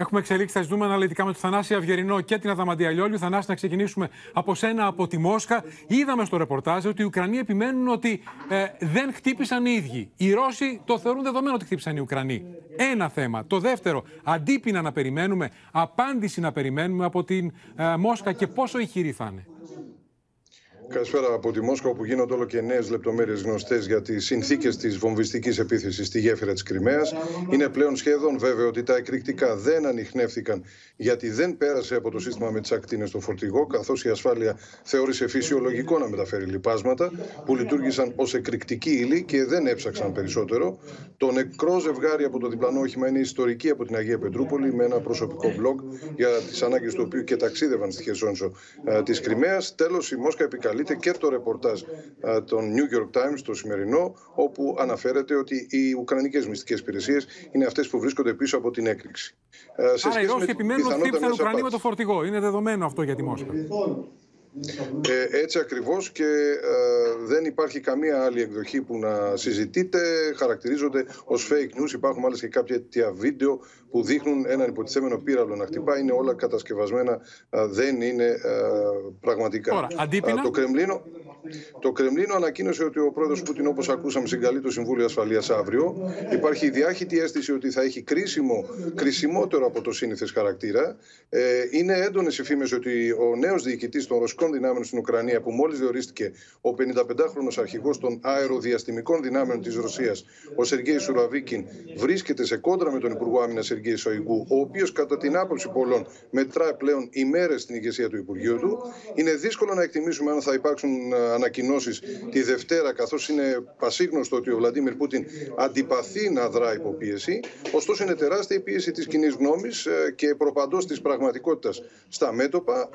Έχουμε εξελίξει, θα ζητούμε αναλυτικά με τον Θανάση Αυγερινό και την Αδαμαντία Λιόλιου. Θανάση, να ξεκινήσουμε από σένα, από τη Μόσχα. Είδαμε στο ρεπορτάζ ότι οι Ουκρανοί επιμένουν ότι ε, δεν χτύπησαν οι ίδιοι. Οι Ρώσοι το θεωρούν δεδομένο ότι χτύπησαν οι Ουκρανοί. Ένα θέμα. Το δεύτερο, αντίπεινα να περιμένουμε, απάντηση να περιμένουμε από την ε, Μόσχα και πόσο ηχηρή θα είναι. Καλησπέρα από τη Μόσχα, όπου γίνονται όλο και νέες λεπτομέρειες γνωστές για τις συνθήκες της βομβιστικής επίθεσης στη γέφυρα της Κριμαίας. Είναι πλέον σχεδόν βέβαιο ότι τα εκρηκτικά δεν ανιχνεύτηκαν, γιατί δεν πέρασε από το σύστημα με τις ακτίνες στο φορτηγό, καθώς η ασφάλεια θεώρησε φυσιολογικό να μεταφέρει λιπάσματα που λειτουργήσαν ως εκρηκτική ύλη και δεν έψαξαν περισσότερο. Το νεκρό ζευγάρι από το διπλανό όχημα είναι ιστορική από την Αγία Πετρούπολη, με ένα προσωπικό blog για τις ανάγκες του οποίου και ταξίδευαν στη Χερσόνησο της Κριμαίας. Τέλος, η Μόσχα επικαλείται και το ρεπορτάζ uh, των New York Times, το σημερινό, όπου αναφέρεται ότι οι ουκρανικές μυστικές υπηρεσίες είναι αυτές που βρίσκονται πίσω από την έκρηξη. Uh, σε Άρα οι Ρώσοι επιμένουν ότι χτύπησαν Ουκρανοί με το φορτηγό. Είναι δεδομένο αυτό για τη Μόσχα. Ε, έτσι ακριβώς, και ε, δεν υπάρχει καμία άλλη εκδοχή που να συζητείται. Χαρακτηρίζονται ως fake news. Υπάρχουν μάλιστα και κάποια αιτία βίντεο που δείχνουν έναν υποτιθέμενο πύραυλο να χτυπά. Είναι όλα κατασκευασμένα, ε, δεν είναι ε, πραγματικά. Τώρα, αντίπεινα. Το Κρεμλίνο, το Κρεμλίνο ανακοίνωσε ότι ο πρόεδρος Πούτιν, όπως ακούσαμε, συγκαλεί το Συμβούλιο Ασφαλείας αύριο. Υπάρχει η διάχυτη αίσθηση ότι θα έχει κρίσιμο, κρισιμότερο από το σύνηθες χαρακτήρα. Ε, είναι έντονες οι φήμες ότι ο νέος διοικητής των Ρωσικών δυνάμεων στην Ουκρανία, που μόλις διορίστηκε ο πενηνταπεντάχρονος αρχηγός των αεροδιαστημικών δυνάμεων της Ρωσίας, ο Σεργέης Σουραβίκιν, βρίσκεται σε κόντρα με τον Υπουργό Άμυνας Σεργέη Σοϊγκού, ο οποίος κατά την άποψη πολλών μετρά πλέον ημέρες στην ηγεσία του Υπουργείου του. Είναι δύσκολο να εκτιμήσουμε αν θα υπάρξουν ανακοινώσεις τη Δευτέρα, καθώς είναι πασίγνωστο ότι ο Βλαντίμιρ Πούτιν αντιπαθεί να δρά υποπίεση. Ωστόσο, είναι τεράστια η πίεση της κοινής γνώμης και προπαντός της πραγματικότητας στα μέτωπα.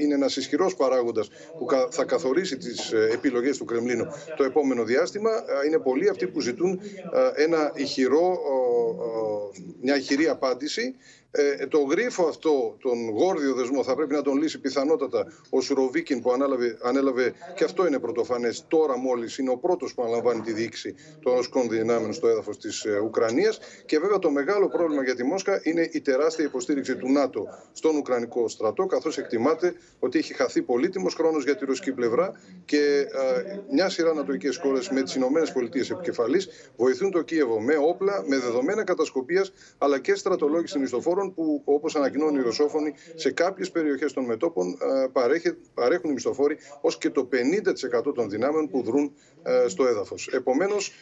Είναι ένας ισχυρός παράγοντας που θα καθορίσει τις επιλογές του Κρεμλίνου το επόμενο διάστημα. Είναι πολλοί αυτοί που ζητούν ένα ηχηρό, μια ηχηρή απάντηση. Ε, το γρίφο αυτό, τον γόρδιο δεσμό, θα πρέπει να τον λύσει πιθανότατα ο Σουροβίκιν, που ανέλαβε, ανέλαβε και αυτό είναι πρωτοφανές τώρα μόλις, είναι ο πρώτος που αναλαμβάνει τη διοίκηση των ρωσικών δυνάμεων στο έδαφος της Ουκρανίας. Και βέβαια το μεγάλο πρόβλημα για τη Μόσχα είναι η τεράστια υποστήριξη του ΝΑΤΟ στον Ουκρανικό στρατό, καθώς εκτιμάται ότι έχει χαθεί πολύτιμος χρόνος για τη ρωσική πλευρά και ε, μια σειρά ανατολικές χώρες με τις ΗΠΑ επικεφαλής βοηθούν το Κίεβο με όπλα, με δεδομένα. δεδομένα κατασκοπίας αλλά και στρατολόγηση μισθοφόρων που, όπως ανακοινώνουν οι ρωσόφωνοι, σε κάποιες περιοχές των μετώπων παρέχουν οι μισθοφόροι ως και το πενήντα τοις εκατό των δυνάμεων που δρούν στο έδαφος. Επομένως,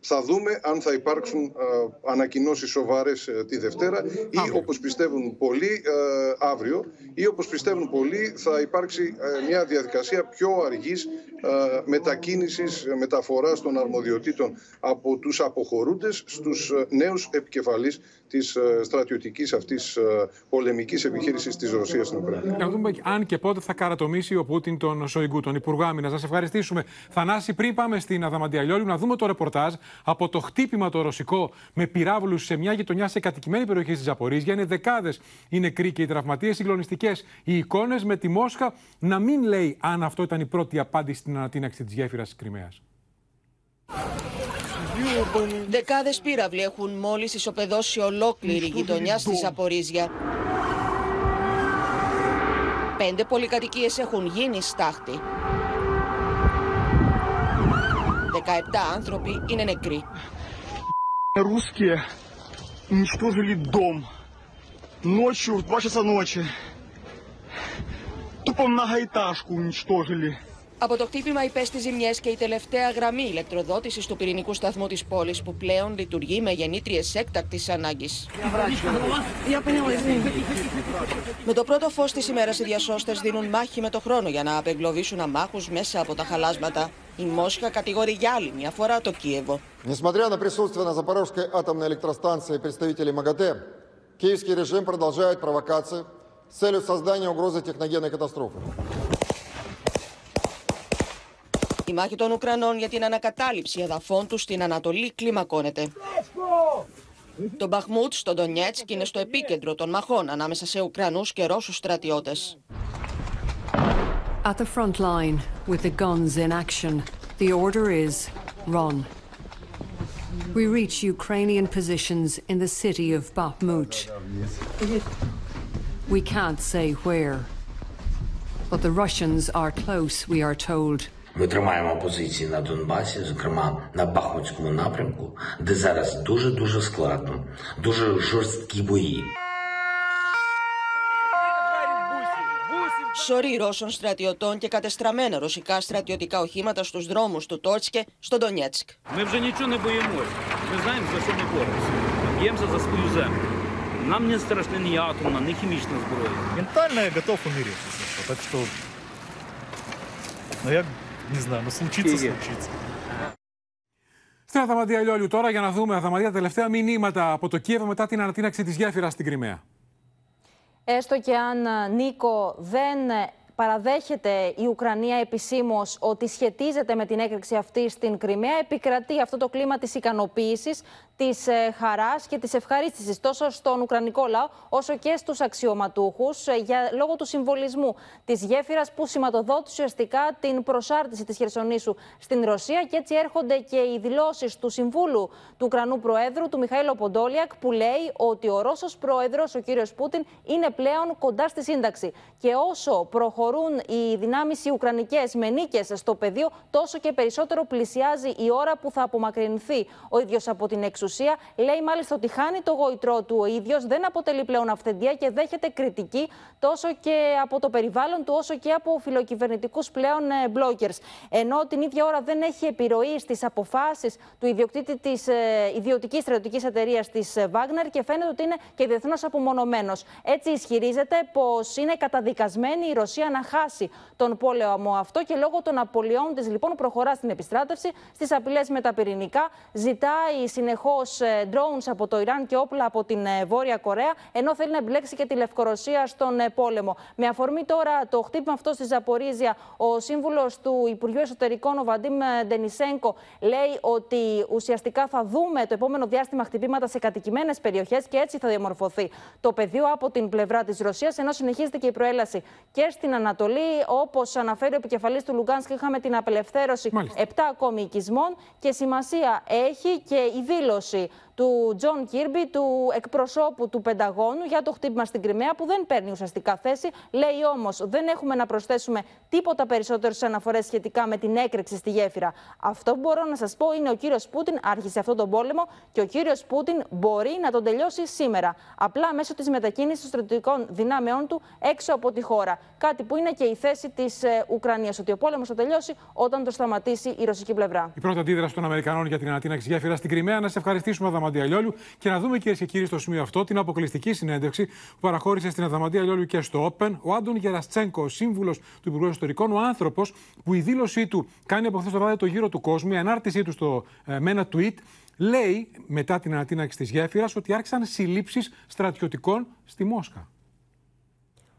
θα δούμε αν θα υπάρξουν ανακοινώσεις σοβαρές τη Δευτέρα ή όπως πιστεύουν πολλοί αύριο ή όπως πιστεύουν πολλοί θα υπάρξει μια διαδικασία πιο αργής μετακίνησης, μεταφοράς των αρμοδιοτήτων από τους αποχωρούντες στους νέους επικεφαλείς της στρατιωτικής αυτής πολεμικής επιχείρησης της Ρωσίας στην Ουκρανία. Να δούμε αν και πότε θα καρατομήσει ο Πούτιν τον Σοϊγκού, τον Υπουργό Άμυνας. Να σε ευχαριστήσουμε. Θανάση, πριν πάμε στην Αδαμαντία Λιόλιου, να δούμε το ρεπορτάζ από το χτύπημα το ρωσικό με πυράβλους σε μια γειτονιά σε κατοικημένη περιοχή στη Ζαπορίζια. Είναι δεκάδες οι νεκροί και οι τραυματίες, συγκλονιστικές οι εικόνες, με τη Μόσχα να μην λέει αν αυτό ήταν η πρώτη απάντηση στην ανατείναξη της γέφυρας της Κριμαίας. Δεκάδες πύραυλοι έχουν μόλις ισοπεδώσει ολόκληρη γειτονιά στη Ζαπορίζια. Πέντε πολυκατοικίες έχουν γίνει στάχτη. δεκαεπτά άνθρωποι είναι νεκροί. Ρούσικοι уничтожили дом. Ночью в два часа ночи. Тупо многоэтажку уничтожили. Από το χτύπημα υπέστη ζημιές και η τελευταία γραμμή ηλεκτροδότησης του πυρηνικού σταθμού της πόλης που πλέον λειτουργεί με γεννήτριες έκτακτης ανάγκης. Με το πρώτο φως της ημέρας οι διασώστες δίνουν μάχη με το χρόνο για να απεγκλωβίσουν αμάχους μέσα από τα χαλάσματα. Η Μόσχα κατηγορεί για άλλη μια φορά το Κίεβο. Несмотря на присутствие на Запорожской атомной электростанции представителей ΜΑΓΑΤΕ, киевский режим продолжает провокации с целью создания угрозы техногенной катастрофы. Η μάχη των Ουκρανών για την ανακατάληψη εδαφών τους στην Ανατολή κλιμακώνεται. Το Μπαχμούτ στο Ντονιέτσκ είναι στο επίκεντρο των μαχών ανάμεσα σε Ουκρανούς και Ρώσους στρατιώτες. At the front line, with the guns in action, the order is run. We reach Ukrainian positions in the city of Bakhmut. We can't say where, but the Russians are close, we are told. Ми тримаємо позиції на Донбасі, зокрема на Бахмутському напрямку, де зараз дуже-дуже складно, дуже жорсткі бої. Σωροί Ρώσων στρατιωτών και κατεστραμμένα ρωσικά στρατιωτικά οχήματα στους δρόμους του Τόρτσκε στο Ντονιέτσκ. Ми вже нічого не боїмося. Ми знаємо, за що ми боремося. Б'ємося за свою землю. Нам не страшна ні атомна, ні хімічна зброя. Ментально я готов умереть. Так що ну я Не знаю, но случится, случится. Στην Αδαμαντία Λιόλιου τώρα για να δούμε, Αδαμαντία, τελευταία μηνύματα από το Κίεβο μετά την ανατείναξη της γέφυρας στην Κριμαία. Έστω και αν, Νίκο, δεν παραδέχεται η Ουκρανία επισήμως ότι σχετίζεται με την έκρηξη αυτή στην Κριμαία, επικρατεί αυτό το κλίμα της ικανοποίησης, της χαράς και της ευχαρίστησης τόσο στον Ουκρανικό λαό όσο και στους αξιωματούχους για, λόγω του συμβολισμού της γέφυρας που σηματοδότησε ουσιαστικά την προσάρτηση της Χερσονήσου στην Ρωσία, και έτσι έρχονται και οι δηλώσεις του Συμβούλου του Ουκρανού Προέδρου, του Μιχαήλ Ποντόλιακ, που λέει ότι ο Ρώσος Πρόεδρος, ο κύριος Πούτιν, είναι πλέον κοντά στη σύνταξη. Και όσο προχωρούν οι δυνάμεις οι ουκρανικές με νίκες στο πεδίο, τόσο και περισσότερο πλησιάζει η ώρα που θα απομακρυνθεί ο ίδιος από την εξουσία. Λέει μάλιστα ότι χάνει το γόητρό του ο ίδιος, δεν αποτελεί πλέον αυθεντία και δέχεται κριτική τόσο και από το περιβάλλον του όσο και από φιλοκυβερνητικούς πλέον bloggers. Ενώ την ίδια ώρα δεν έχει επιρροή στις αποφάσεις του ιδιοκτήτη της ιδιωτικής στρατιωτικής εταιρείας της Wagner και φαίνεται ότι είναι και διεθνώς απομονωμένος. Έτσι ισχυρίζεται πως είναι καταδικασμένη η Ρωσία να χάσει τον πόλεμο αυτό και λόγω των απολειών της λοιπόν προχωρά στην επιστράτευση, στις απειλές με τα πυρηνικά, ζητάει συνεχώς ντρόουνς από το Ιράν και όπλα από την Βόρεια Κορέα, ενώ θέλει να εμπλέξει και τη Λευκορωσία στον πόλεμο. Με αφορμή τώρα το χτύπημα αυτό στη Ζαπορίζια, ο σύμβουλος του Υπουργείου Εσωτερικών, ο Βλαντίμιρ Πούτιν, λέει ότι ουσιαστικά θα δούμε το επόμενο διάστημα χτυπήματα σε κατοικημένες περιοχές και έτσι θα διαμορφωθεί το πεδίο από την πλευρά της Ρωσίας, ενώ συνεχίζεται και η προέλαση και στην Ανατολή, όπως αναφέρει ο επικεφαλής του Λουγκάνσκ, είχαμε την απελευθέρωση επτά ακόμη οικισμών και σημασία έχει και η δήλωση του Τζον Κίρμπι, του εκπροσώπου του Πενταγώνου, για το χτύπημα στην Κριμαία, που δεν παίρνει ουσιαστικά θέση. Λέει όμως, δεν έχουμε να προσθέσουμε τίποτα περισσότερο στις αναφορές σχετικά με την έκρηξη στη γέφυρα. Αυτό που μπορώ να σας πω είναι ο κύριος Πούτιν άρχισε αυτόν τον πόλεμο και ο κύριος Πούτιν μπορεί να τον τελειώσει σήμερα. Απλά μέσω της μετακίνησης των στρατιωτικών δυνάμεών του έξω από τη χώρα. Κάτι που είναι και η θέση της Ουκρανίας, ότι ο πόλεμος θα τελειώσει όταν το σταματήσει η ρωσική πλευρά. Η πρώτη αντίδραση των Αμερικανών για την ανατείναξη της γέφυρας στην Κριμαία. Να σε ευχαριστήσουμε, Αδαμαντία Λιόλιου, και να δούμε, κυρίες και κύριοι, στο σημείο αυτό την αποκλειστική συνέντευξη που παραχώρησε στην Αδαμαντία Λιόλιου και στο Open ο Άντων Γερασένκο, ο σύμβουλος του Υπουργού Εσωτερικών, ο άνθρωπος που η δήλωσή του κάνει από χθες το βράδυ το γύρο του κόσμου, η ανάρτησή του στο, ε, με ένα tweet. Λέει μετά την ανατείναξη της γέφυρας ότι άρχισαν συλλήψεις στρατιωτικών στη Μόσχα.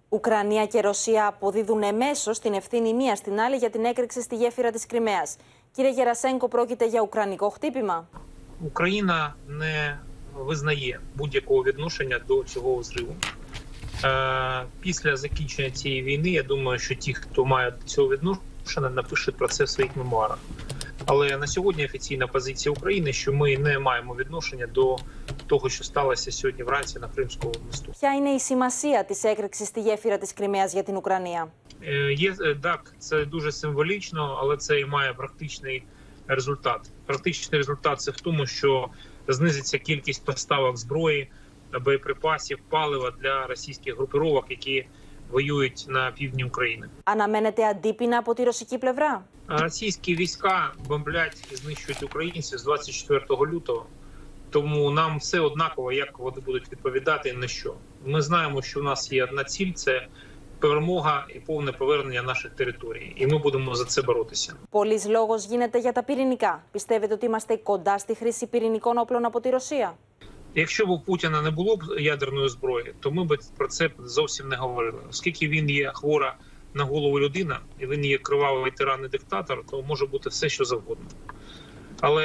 Ουκρανία και Ρωσία αποδίδουν εμέσως την ευθύνη μία στην άλλη για την έκρηξη στη γέφυρα της Κριμαίας. Κύριε Γερασένκο, πρόκειται για ουκρανικό χτύπημα? Ουκρανία δεν визнає будь-якого відношення до цього взриву. Після закінчення цієї війни, я думаю, що ті, хто має до цього відношення, напишуть про це в своїх мемуарах. Але на сьогодні офіційна позиція України, що ми не маємо відношення до того, що сталося сьогодні вранці на Кримському мосту. Яка є ісимасія της екрексис στη γέφυρα της Κριμαίας για την Ουκρανία? Так, це дуже символічно, але це і має практичний результат. Практичний результат – це в тому, що знизиться кількість поставок зброї, боєприпасів, палива для російських групіровок, які воюють на півдні України. Αναμένεται αντίπεινα από τη ρωσική πλευρά? Російські війська бомблять і знищують українців з двадцять четвертого лютого. Тому нам все однаково, як вони будуть відповідати на що. Ми знаємо, що в нас є одна ціль – це перемога і повне повернення наших територій. І ми будемо за це боротися. Πολλής λόγος γίνεται για τα πυρηνικά. Πιστεύετε ότι είμαστε κοντά στη χρήση πυρηνικών όπλων από τη Ρωσία? Якщо б у Путіна не було б ядерної зброї, то ми б про це зовсім не говорили. Оскільки він є хвора на голову людина, і він є кривавий тиран і диктатор, то може бути все, що завгодно. Але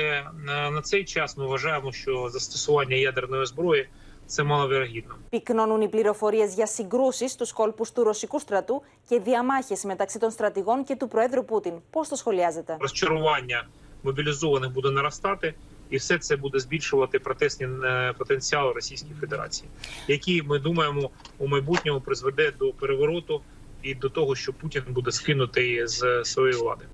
на цей час ми вважаємо, що застосування ядерної зброї це маловірогідно. Πυκνώνουν οι πληροφορίες για συγκρούσεις στους κόλπους του ρωσικού στρατού και διαμάχες μεταξύ των στρατηγών και του Προέδρου Πούτιν. Πώς το σχολιάζετε? Розчарування мобілізованих буде наростати. І все це буде збільшувати протестний потенціал Російської Федерації, який, ми думаємо, у майбутньому призведе до перевороту і до того, що Путін буде скинутий з своєї влади.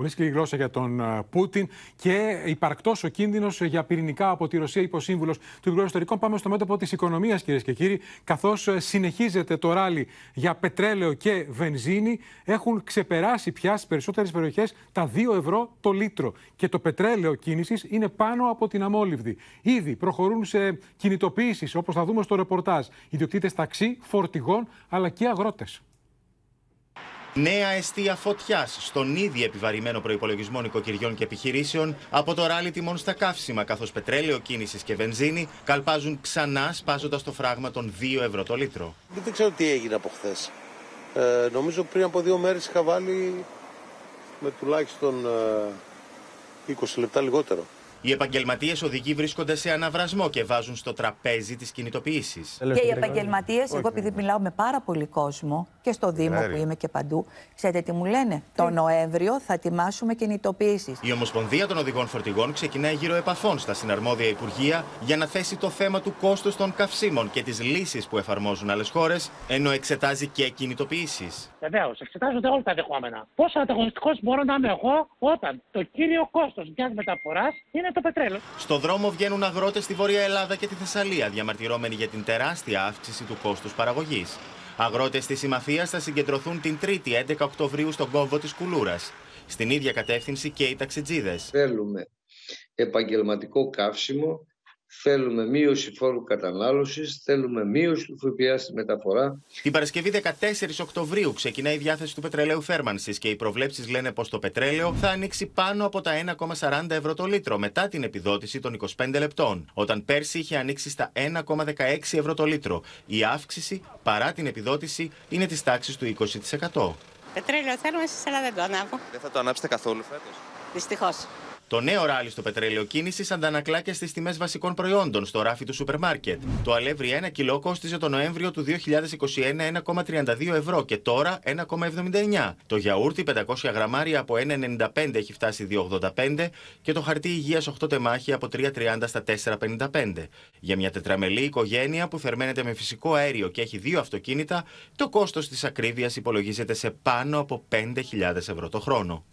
Πολύ σκληρή γλώσσα για τον Πούτιν και υπαρκτός ο κίνδυνος για πυρηνικά από τη Ρωσία, υποσύμβουλος του Υπουργού Εσωτερικών. Πάμε στο μέτωπο της οικονομίας, κυρίες και κύριοι. Καθώς συνεχίζεται το ράλι για πετρέλαιο και βενζίνη, έχουν ξεπεράσει πια στις περισσότερες περιοχές τα δύο ευρώ το λίτρο. Και το πετρέλαιο κίνησης είναι πάνω από την αμόλυβδη. Ήδη προχωρούν σε κινητοποιήσεις, όπως θα δούμε στο ρεπορτάζ, ιδιοκτήτες ταξί, φορτηγών αλλά και αγρότες. Νέα αιστεία φωτιάς στον ήδη επιβαρημένο προϋπολογισμό νοικοκυριών και επιχειρήσεων από το ράλι τιμών στα καύσιμα, καθώς πετρέλαιο, κίνησης και βενζίνη καλπάζουν ξανά, σπάζοντας το φράγμα των δύο ευρώ το λίτρο. Δεν ξέρω τι έγινε από χθες. Ε, νομίζω πριν από δύο μέρες είχα βάλει με τουλάχιστον ε, είκοσι λεπτά λιγότερο. Οι επαγγελματίες οδηγοί βρίσκονται σε αναβρασμό και βάζουν στο τραπέζι τις κινητοποιήσεις. Και οι επαγγελματίες, εγώ επειδή μιλάω με πάρα πολύ κόσμο και στο Δήμο που είμαι και παντού, ξέρετε τι μου λένε? Το Νοέμβριο θα ετοιμάσουμε κινητοποιήσεις. Η Ομοσπονδία των Οδηγών Φορτηγών ξεκινάει γύρω επαφών στα συναρμόδια υπουργεία για να θέσει το θέμα του κόστους των καυσίμων και τις λύσεις που εφαρμόζουν άλλες χώρες, ενώ εξετάζει και κινητοποιήσεις. Βεβαίως, εξετάζονται όλα τα δεχόμενα. Πόσο ανταγωνιστικός μπορώ να είμαι εγώ όταν το κύριο κόστος μιας μεταφοράς είναι το πετρέλαιο. Στο δρόμο βγαίνουν αγρότες στη Βόρεια Ελλάδα και τη Θεσσαλία, διαμαρτυρώμενοι για την τεράστια αύξηση του κόστους παραγωγής. Αγρότες της Συμμαθίας θα συγκεντρωθούν την Τρίτη έντεκα Οκτωβρίου στον κόμβο της Κουλούρας. Στην ίδια κατεύθυνση και οι ταξιτζίδες. Θέλουμε επαγγελματικό καύσιμο, θέλουμε μείωση φόρου κατανάλωσης, θέλουμε μείωση του ΦΠΑ στη μεταφορά. Την Παρασκευή δεκατέσσερις Οκτωβρίου ξεκινάει η διάθεση του πετρελαίου θέρμανσης και οι προβλέψεις λένε πως το πετρέλαιο θα ανοίξει πάνω από τα ένα κόμμα σαράντα ευρώ το λίτρο μετά την επιδότηση των είκοσι πέντε λεπτών. Όταν πέρσι είχε ανοίξει στα ένα κόμμα δεκαέξι ευρώ το λίτρο. Η αύξηση, παρά την επιδότηση, είναι της τάξης του είκοσι τοις εκατό. Πετρέλαιο θέρμανσης, αλλά δεν το ανάβω. Δεν θα το ανάψετε καθόλου φέτος? Δυστυχώς. Το νέο ράλι στο πετρέλαιο κίνησης αντανακλά και στις τιμές βασικών προϊόντων στο ράφι του σούπερ μάρκετ. Το αλεύρι ένα κιλό κόστιζε το Νοέμβριο του δύο χιλιάδες είκοσι ένα ένα κόμμα τριάντα δύο ευρώ και τώρα ένα κόμμα εβδομήντα εννιά. Το γιαούρτι πεντακόσια γραμμάρια από ένα κόμμα ενενήντα πέντε έχει φτάσει δύο κόμμα ογδόντα πέντε και το χαρτί υγείας οκτώ τεμάχια από τρία κόμμα τριάντα στα τέσσερα κόμμα πενήντα πέντε. Για μια τετραμελή οικογένεια που θερμαίνεται με φυσικό αέριο και έχει δύο αυτοκίνητα, το κόστος της ακρίβειας υπολογίζεται σε πάνω από πέντε χιλιάδες ευρώ το χρόνο.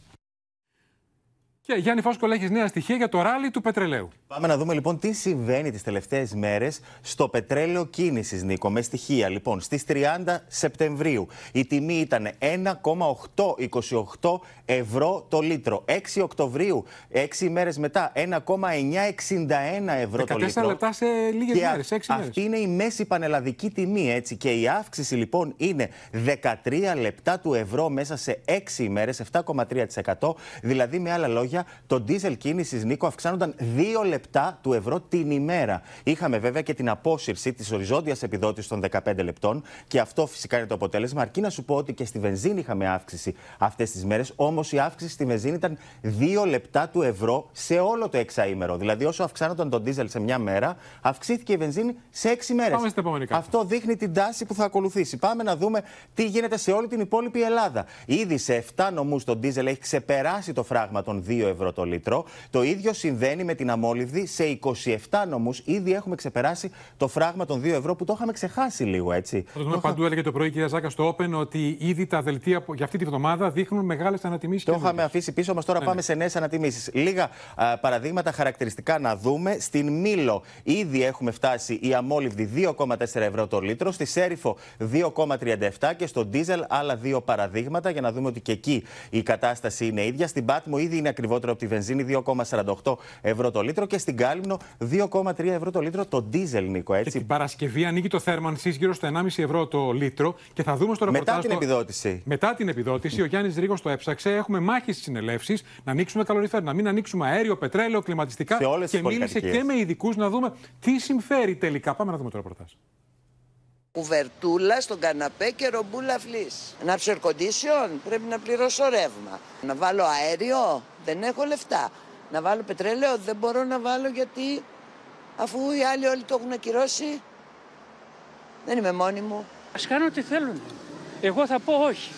Και Γιάννη Φάσκολα, έχεις νέα στοιχεία για το ράλι του πετρελαίου. Πάμε να δούμε λοιπόν τι συμβαίνει τις τελευταίες μέρες στο πετρέλαιο κίνησης, Νίκο, με στοιχεία. Λοιπόν, στις τριάντα Σεπτεμβρίου η τιμή ήταν ένα κόμμα οκτακόσια είκοσι οκτώ ευρώ το λίτρο. έξι Οκτωβρίου, έξι μέρες μετά, ένα κόμμα εννιακόσια εξήντα ένα ευρώ το λίτρο. δεκατέσσερα λεπτά σε λίγες και μέρες, έξι μέρες. Αυτή είναι η μέση πανελλαδική τιμή, έτσι. Και η αύξηση λοιπόν είναι δεκατρία λεπτά του ευρώ μέσα σε έξι ημέρες, επτά κόμμα τρία τοις εκατό. Δηλαδή, με άλλα λόγια, το ντίζελ κίνησης, Νίκο, αυξάνονταν δύο λεπτά του ευρώ την ημέρα. Είχαμε βέβαια και την απόσυρση της οριζόντιας επιδότησης των δεκαπέντε λεπτών και αυτό φυσικά είναι το αποτέλεσμα. Αρκεί να σου πω ότι και στη βενζίνη είχαμε αύξηση αυτές τις μέρες, όμως η αύξηση στη βενζίνη ήταν δύο λεπτά του ευρώ σε όλο το εξαήμερο. Δηλαδή, όσο αυξάνονταν το ντίζελ σε μια μέρα, αυξήθηκε η βενζίνη σε έξι μέρες. Αυτό δείχνει την τάση που θα ακολουθήσει. Πάμε να δούμε τι γίνεται σε όλη την υπόλοιπη Ελλάδα. Ήδη σε επτά νομούς το ντίζελ έχει ξεπεράσει το φράγμα των δύο ευρώ το λίτρο. Το ίδιο συμβαίνει με την αμόλυβδη. Σε είκοσι επτά νομούς ήδη έχουμε ξεπεράσει το φράγμα των δύο ευρώ που το είχαμε ξεχάσει λίγο, έτσι. Το γνωρίζω παντού, έλεγε το πρωί η κυρία Ζάκα στο Open ότι ήδη τα δελτία για αυτή τη βδομάδα δείχνουν μεγάλες ανατιμήσεις. Το είχαμε δελτίες. αφήσει πίσω μας, τώρα ναι, πάμε ναι. σε νέες ανατιμήσεις. Λίγα α, παραδείγματα χαρακτηριστικά να δούμε. Στην Μήλο ήδη έχουμε φτάσει η αμόλυβδη δύο κόμμα τέσσερα ευρώ το λίτρο, στη Σέριφο δύο κόμμα τριάντα επτά και στο ντίζελ άλλα δύο παραδείγματα για να δούμε ότι και εκεί η κατάσταση είναι ίδια. Στην Πάτμο ήδη είναι ακριβότερο από τη βενζίνη, δύο κόμμα σαράντα οκτώ ευρώ το λίτρο και στην Κάλυμνο δύο κόμμα τρία ευρώ το λίτρο το ντίζελ, Νίκο, έτσι. Και την Παρασκευή ανοίγει το θέρμανσης γύρω στο ενάμιση ευρώ το λίτρο και θα δούμε στο ρεπορτάζ. Μετά την το... επιδότηση. Μετά την επιδότηση, ο Γιάννης Ρίγος το έψαξε. Έχουμε μάχη στις συνελεύσεις να ανοίξουμε καλοριφέρ, να μην ανοίξουμε αέριο, πετρέλαιο, κλιματιστικά. Σε όλες τις πολυκατοικίες. Και μίλησε και με ειδικούς να δούμε τι συμφέρει τελικά. Πάμε να δούμε το ρεπορτάζ. Κουβερτούλα στον καναπέ και ρομπούλα φλής. Να ψω air condition, πρέπει να πληρώσω ρεύμα. Να βάλω αέριο, δεν έχω λεφτά. Να βάλω πετρέλαιο, δεν μπορώ να βάλω γιατί αφού οι άλλοι όλοι το έχουν ακυρώσει, δεν είμαι μόνη μου. Ας κάνουν τι θέλουν. Εγώ θα πω όχι.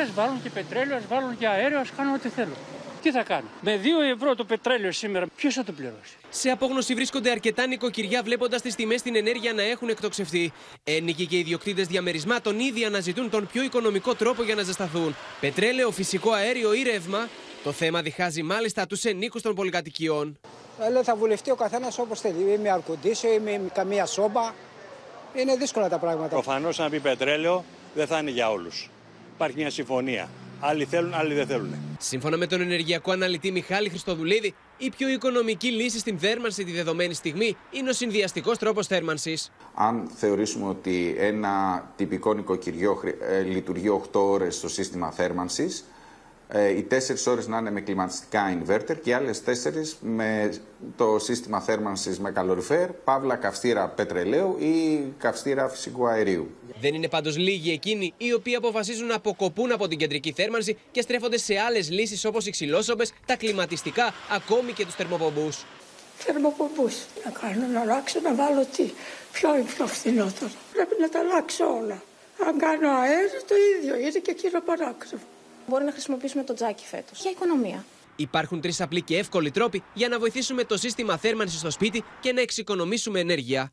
Ας βάλουν και πετρέλαιο, ας βάλουν και αέριο, ας κάνουν ό,τι θέλουν. Τι θα κάνω. Με δύο ευρώ το πετρέλαιο σήμερα, ποιος θα το πληρώσει. Σε απόγνωση βρίσκονται αρκετά νοικοκυριά βλέποντας τις τιμές στην ενέργεια να έχουν εκτοξευθεί. Ένοικοι και ιδιοκτήτες διαμερισμάτων ήδη αναζητούν τον πιο οικονομικό τρόπο για να ζεσταθούν. Πετρέλαιο, φυσικό αέριο ή ρεύμα. Το θέμα διχάζει μάλιστα τους ενοίκους των πολυκατοικιών. Λέω θα βουλευτεί ο καθένας όπως θέλει. Είμαι αρκοντήσιο, είμαι καμία σόμπα. Είναι δύσκολα τα πράγματα. Προφανώς, αν πει πετρέλαιο, δεν θα είναι για όλους. Υπάρχει μια συμφωνία. Άλλοι θέλουν, άλλοι δεν θέλουν. Σύμφωνα με τον ενεργειακό αναλυτή Μιχάλη Χριστοδουλίδη, η πιο οικονομική λύση στην θέρμανση τη δεδομένη στιγμή είναι ο συνδυαστικός τρόπος θέρμανσης. Αν θεωρήσουμε ότι ένα τυπικό νοικοκυριό λειτουργεί οκτώ ώρες στο σύστημα θέρμανσης, οι τέσσερις ώρες να είναι με κλιματιστικά inverter και οι άλλες τέσσερις με το σύστημα θέρμανσης με καλοριφέρ, παύλα καυστήρα πετρελαίου ή καυστήρα φυσικού αερίου. Δεν είναι πάντως λίγοι εκείνοι οι οποίοι αποφασίζουν να αποκοπούν από την κεντρική θέρμανση και στρέφονται σε άλλες λύσεις όπως οι ξυλόσομπες, τα κλιματιστικά, ακόμη και τους θερμοπομπούς. Θερμοπομπούς να κάνω, να αλλάξω, να βάλω τι, ποιο είναι πιο φθηνότερο. Πρέπει να τα αλλάξω όλα. Αν κάνω αέριο το ίδιο, είναι και κύριο παράξενο. Μπορεί να χρησιμοποιήσουμε το τζάκι φέτος για οικονομία. Υπάρχουν τρεις απλοί και εύκολοι τρόποι για να βοηθήσουμε το σύστημα θέρμανσης στο σπίτι και να εξοικονομήσουμε ενέργεια.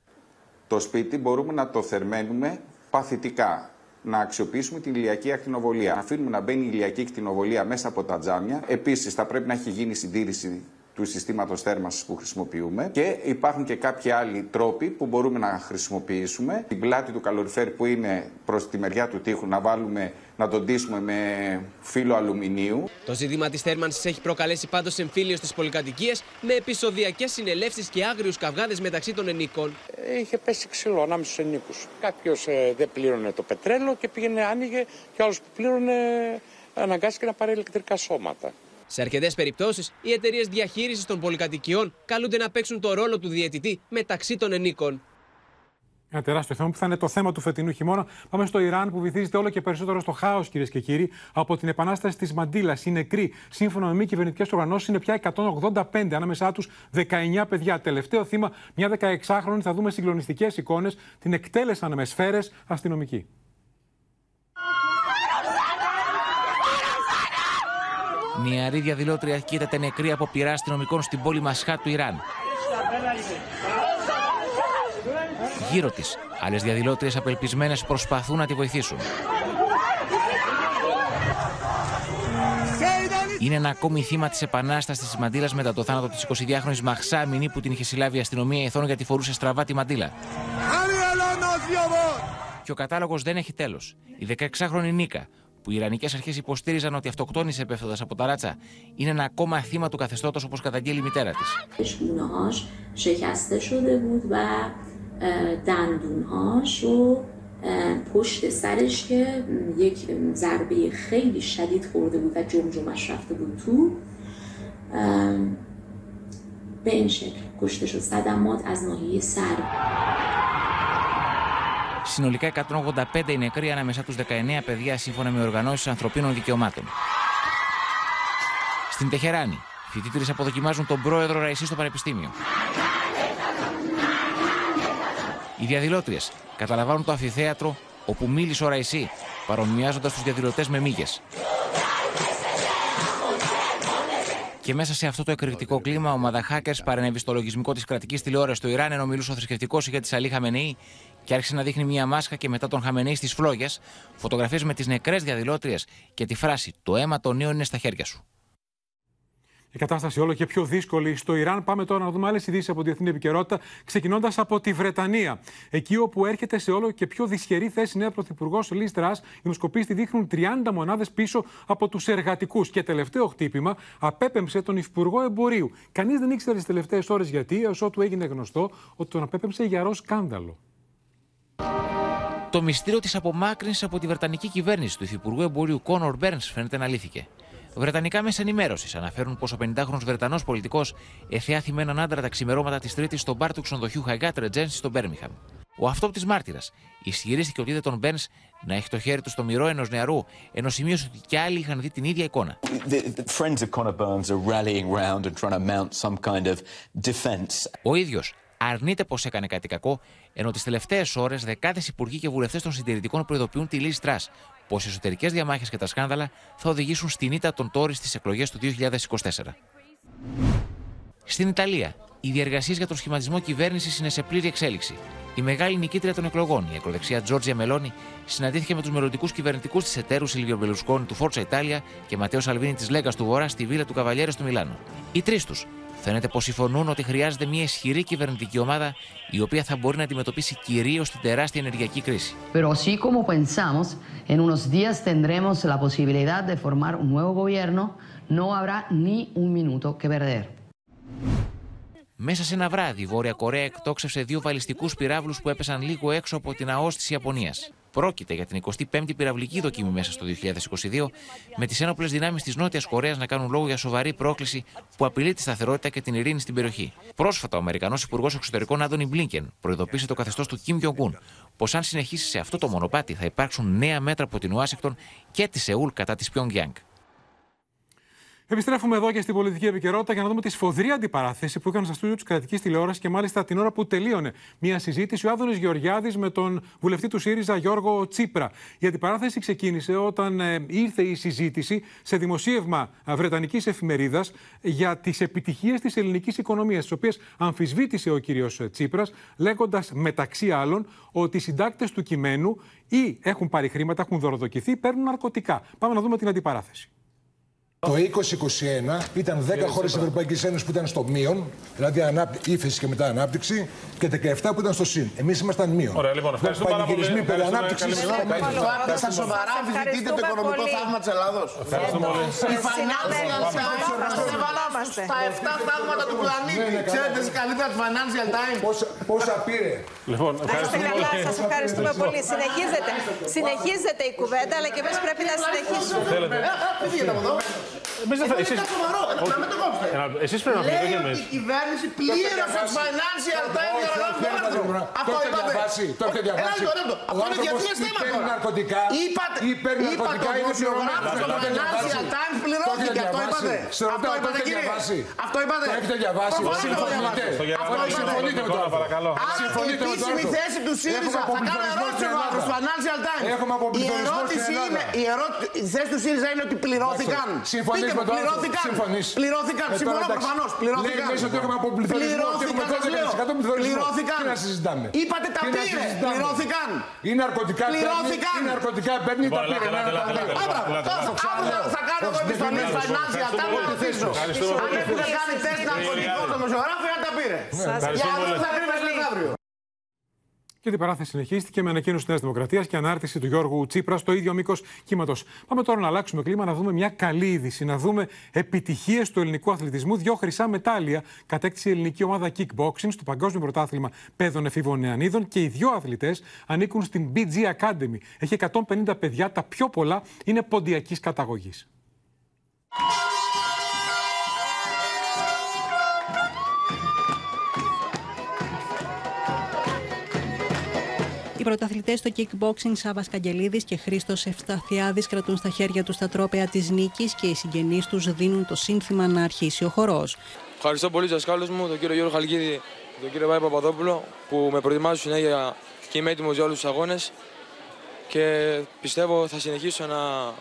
Το σπίτι μπορούμε να το θερμαίνουμε παθητικά. Να αξιοποιήσουμε την ηλιακή ακτινοβολία. Να αφήνουμε να μπαίνει η ηλιακή ακτινοβολία μέσα από τα τζάμια. Επίσης, θα πρέπει να έχει γίνει συντήρηση του συστήματος θέρμανσης που χρησιμοποιούμε. Και υπάρχουν και κάποιοι άλλοι τρόποι που μπορούμε να χρησιμοποιήσουμε. Την πλάτη του καλοριφέρ που είναι προς τη μεριά του τοίχου να βάλουμε, να τον ντύσουμε με φύλλο αλουμινίου. Το ζήτημα της θέρμανσης έχει προκαλέσει πάντως εμφύλιο στις πολυκατοικίες με επεισοδιακές συνελεύσεις και άγριους καυγάδες μεταξύ των ενοίκων. Είχε πέσει ξύλο ανάμεσα στους ενοίκους. Κάποιος ε, δεν πλήρωνε το πετρέλαιο και πήγαινε, άνοιγε, και άλλος που πλήρωνε αναγκάστηκε να πάρει ηλεκτρικά σώματα. Σε αρκετές περιπτώσεις, οι εταιρείες διαχείρισης των πολυκατοικιών καλούνται να παίξουν το ρόλο του διαιτητή μεταξύ των ενοίκων. Ένα τεράστιο θέμα που θα είναι το θέμα του φετινού χειμώνα. Πάμε στο Ιράν, που βυθίζεται όλο και περισσότερο στο χάος, κυρίες και κύριοι, από την επανάσταση της Μαντίλας. Οι νεκροί, σύμφωνα με μη κυβερνητικές οργανώσεις, είναι πια εκατόν ογδόντα πέντε, ανάμεσά τους δεκαεννιά παιδιά. Τελευταίο θύμα, μια δεκαεξάχρονη. Θα δούμε συγκλονιστικές εικόνες. Την εκτέλεσαν με σφαίρες αστυνομικοί. Νεαρή διαδηλώτρια κοίταται νεκρή από πυρά αστυνομικών στην πόλη Μασχά του Ιράν. Γύρω της, άλλες διαδηλώτριες απελπισμένες προσπαθούν να τη βοηθήσουν. Είναι ένα ακόμη θύμα της επανάστασης της μαντήλας μετά το θάνατο της εικοσιδυάχρονης Μαχσά Μινή, που την είχε συλλάβει η αστυνομία εθνών γιατί φορούσε στραβά τη μαντήλα. Και ο κατάλογος δεν έχει τέλος. Η δεκαεξάχρονη Νίκα, που οι Ιρανικές αρχές υποστήριζαν ότι αυτοκτόνησε πέφτοντας από τα ράτσα, είναι ένα ακόμα θύμα του καθεστώτος, όπως καταγγέλει η μητέρα της. دندونهاش و پشت سرش که یک ضربه خیلی شدید خورده بود و جمجمش رفته بود تو به این شکل کشته شد صدمات از ناحیه سر. Συνολικά εκατόν ογδόντα πέντε οι νεκροί, ανάμεσά τους δεκαεννιά παιδιά, σύμφωνα με οργανώσεις ανθρωπίνων δικαιωμάτων. Στην Τεχεράνη, φοιτήτρες αποδοκιμάζουν τον πρόεδρο Ραϊσί στο πανεπιστήμιο. Οι διαδηλώτριες καταλαμβάνουν το αμφιθέατρο όπου μίλησε ο Ραϊσί, παρομοιάζοντας τους διαδηλωτές με μύγες. Και μέσα σε αυτό το εκρηκτικό κλίμα, ομάδα hackers παρενέβη στο λογισμικό της κρατικής τηλεόρασης του Ιράν, ενώ μιλούσε ο θρησκευτικός ηγέτης της Αλή Χαμενεή, και άρχισε να δείχνει μία μάσκα και μετά τον Χαμενεή στις φλόγες, φωτογραφίες με τις νεκρές διαδηλώτριες και τη φράση «Το αίμα των νέων είναι στα χέρια σου». Η κατάσταση όλο και πιο δύσκολη στο Ιράν. Πάμε τώρα να δούμε άλλες ειδήσεις από τη διεθνή επικαιρότητα, ξεκινώντας από τη Βρετανία. Εκεί όπου έρχεται σε όλο και πιο δυσχερή θέση η νέα πρωθυπουργός Λις Τρας, οι δημοσκοπήσεις δείχνουν τριάντα μονάδες πίσω από τους εργατικούς. Και τελευταίο χτύπημα απέπεμψε τον υφυπουργό Εμπορίου. Κανείς δεν ήξερε τις τελευταίες ώρες γιατί, έως ότου έγινε γνωστό ότι τον απέπεμψε γιαρό σκάνδαλο. Το μυστήριο της απομάκρυνσης από τη βρετανική κυβέρνηση του υφυπουργού Εμπορίου Κόνορ Μπέρνς φαίνεται να λύθηκε. Βρετανικά μέσα ενημέρωσης αναφέρουν πως ο πενηντάχρονος Βρετανός πολιτικός εθεάθη με έναν άντρα τα ξημερώματα της Τρίτης στον μπαρ του ξενοδοχείου Χαγκάτ Ρετζένς στο Μπέρμιχαμ. Ο αυτόπτης μάρτυρας ισχυρίστηκε ότι είδε τον Μπέρνς να έχει το χέρι του στο μυρό ενός νεαρού, ενώ σημείωσε ότι κι άλλοι είχαν δει την ίδια εικόνα. Ο ίδιος αρνείται πως έκανε κάτι κακό, ενώ τις τελευταίες ώρες δεκάδες υπουργοί και βουλευτές των συντηρητικών προειδοποιούν τη Λις Τρας πως οι εσωτερικές διαμάχες και τα σκάνδαλα θα οδηγήσουν στην ήττα των Τόρις στις εκλογές του δύο χιλιάδες είκοσι τέσσερα. Στην Ιταλία, οι διεργασίες για τον σχηματισμό κυβέρνησης είναι σε πλήρη εξέλιξη. Η μεγάλη νικήτρια των εκλογών, η ακροδεξιά Τζόρτζια Μελόνι, συναντήθηκε με τους μελλοντικούς κυβερνητικούς της εταίρου Σίλβιο Μπερλουσκόνι του Φόρτσα Ιτάλια και Ματέο Σαλβίνι της Λέγκας του Βορρά στη βίλα του Καβαλιέρε του Μιλάνου. Οι τρεις τους φαίνεται πως συμφωνούν ότι χρειάζεται μια ισχυρή κυβερνητική ομάδα, η οποία θα μπορεί να αντιμετωπίσει κυρίως την τεράστια ενεργειακή κρίση. Μέσα σε ένα βράδυ, η Βόρεια Κορέα εκτόξευσε δύο βαλιστικούς πυράβλους που έπεσαν λίγο έξω από την ΑΟΣ της Ιαπωνίας. Πρόκειται για την εικοστή πέμπτη πυραυλική δοκιμή μέσα στο δύο χιλιάδες είκοσι δύο, με τις ένοπλες δυνάμεις της Νότιας Κορέας να κάνουν λόγο για σοβαρή πρόκληση που απειλεί τη σταθερότητα και την ειρήνη στην περιοχή. Πρόσφατα, ο Αμερικανός Υπουργός Εξωτερικών Άντονι Μπλίνκεν προειδοποίησε το καθεστώς του Κιμ Γιονγκούν πως αν συνεχίσει σε αυτό το μονοπάτι θα υπάρξουν νέα μέτρα από την Ουάσιγκτον και τη Σεούλ κατά της Πιονγκιάνγκ. Επιστρέφουμε εδώ και στην πολιτική επικαιρότητα για να δούμε τη σφοδρή αντιπαράθεση που είχαν στα στούντιο της κρατικής τηλεόρασης και μάλιστα την ώρα που τελείωνε μια συζήτηση ο Άδωνης Γεωργιάδης με τον βουλευτή του ΣΥΡΙΖΑ Γιώργο Τσίπρα. Η αντιπαράθεση ξεκίνησε όταν ε, ήρθε η συζήτηση σε δημοσίευμα βρετανικής εφημερίδας για τις επιτυχίες της ελληνικής οικονομίας, τις οποίες αμφισβήτησε ο κύριος Τσίπρας, λέγοντας μεταξύ άλλων ότι οι συντάκτες του κειμένου ή έχουν πάρει χρήματα, έχουν δωροδοκηθεί, παίρνουν ναρκωτικά. Πάμε να δούμε την αντιπαράθεση. Το είκοσι είκοσι ένα ήταν δέκα χώρες της Ευρωπαϊκής Ένωσης που ήταν στο μείον, δηλαδή ύφεση και μετά ανάπτυξη, και δεκαεπτά που ήταν στο συν. Εμείς ήμασταν μείον. Ωραία, λοιπόν, ευχαριστώ πάρα πολύ. Πανηγυρισμοί περί ανάπτυξης. Άρα στα σοβαρά αμφισβητείτε το οικονομικό θαύμα της Ελλάδος. Ευχαριστώ πολύ. Η Financial Times, στα επτά θαύματα του πλανήτη. Ξέρετε εσύ καλύτερα τη Financial Times. Πόσα πήρε. Σας ευχαριστούμε πολύ. Συνεχίζεται η κουβέντα, αλλά και εμείς πρέπει να συνεχίσουμε. Δεν φύγετε από εδώ. Εμείς δεν θα εσείς... Να με το κόψετε. Εσείς πρέπει να πείτε. Λέει ότι η κυβέρνηση πλήρωσε τους Financial Times για να λάβει το άνθρωπο. Αυτό είπατε. Το έχετε διαβάσει. Ο άνθρωπος υπέρ ναρκωτικά. Υπέρ ναρκωτικά είναι πληρωμένος. Το Financial Times πληρώθηκε. Αυτό είπατε. Αυτό είπατε κύριε. Αυτό είπατε. Το έχετε διαβάσει. Συμφωνείτε. Συμφωνείτε με το άνθρωπο. Άρα η επίσημη θέση του ΣΥΡΙΖΑ. Θα κάνω ερώτηση ο άνθρωπος του Financial Times. Η θέση του ΣΥΡΙΖΑ είναι ότι πληρώθηκαν. Συμφωνείτε με το πληρώθηκαν. Συμφωνώ προφανώς. Πληρώθηκαν. Πληρώθηκαν. Τι να συζητάμε. Είπατε τα πήρε. Πληρώθηκαν. Είναι ναρκωτικά. Πληρώθηκαν. Είναι ναρκωτικά. Παίρνει τα πήρε. Θα κάνω εγώ επιστολή στα Νάντια. Τα μου αφήσω. Αν έχουν κάνει τεστ ναρκωτικών στο δημοσιογράφο, να τα πήρε. Για αυτό θα βρει μέχρι αύριο. Και την παράθεση συνεχίστηκε με ανακοίνωση τη Νέα Δημοκρατία και ανάρτηση του Γιώργου Τσίπρα στο ίδιο μήκο κύματο. Πάμε τώρα να αλλάξουμε κλίμα, να δούμε μια καλή είδηση, να δούμε επιτυχίε του ελληνικού αθλητισμού. Δύο χρυσά μετάλλια κατέκτησε η ελληνική ομάδα kickboxing στο Παγκόσμιο Πρωτάθλημα Παιδών Εφήβων Νεανίδων και οι δύο αθλητέ ανήκουν στην μπι τζι Academy. Έχει εκατόν πενήντα παιδιά, τα πιο πολλά είναι ποντιακή καταγωγή. Οι πρωταθλητές στο kickboxing Σάββας Καγγελίδης και Χρήστος Ευσταθιάδης κρατούν στα χέρια τους τα τρόπαια της νίκης και οι συγγενείς τους δίνουν το σύνθημα να αρχίσει ο χορός. Ευχαριστώ πολύ τους δασκάλους μου, τον κύριο Γιώργο Χαλκίδη και τον κύριο Βάη Παπαδόπουλο που με προετοιμάζουν συνέχεια και είμαι έτοιμος για όλους τους αγώνες και πιστεύω θα συνεχίσω να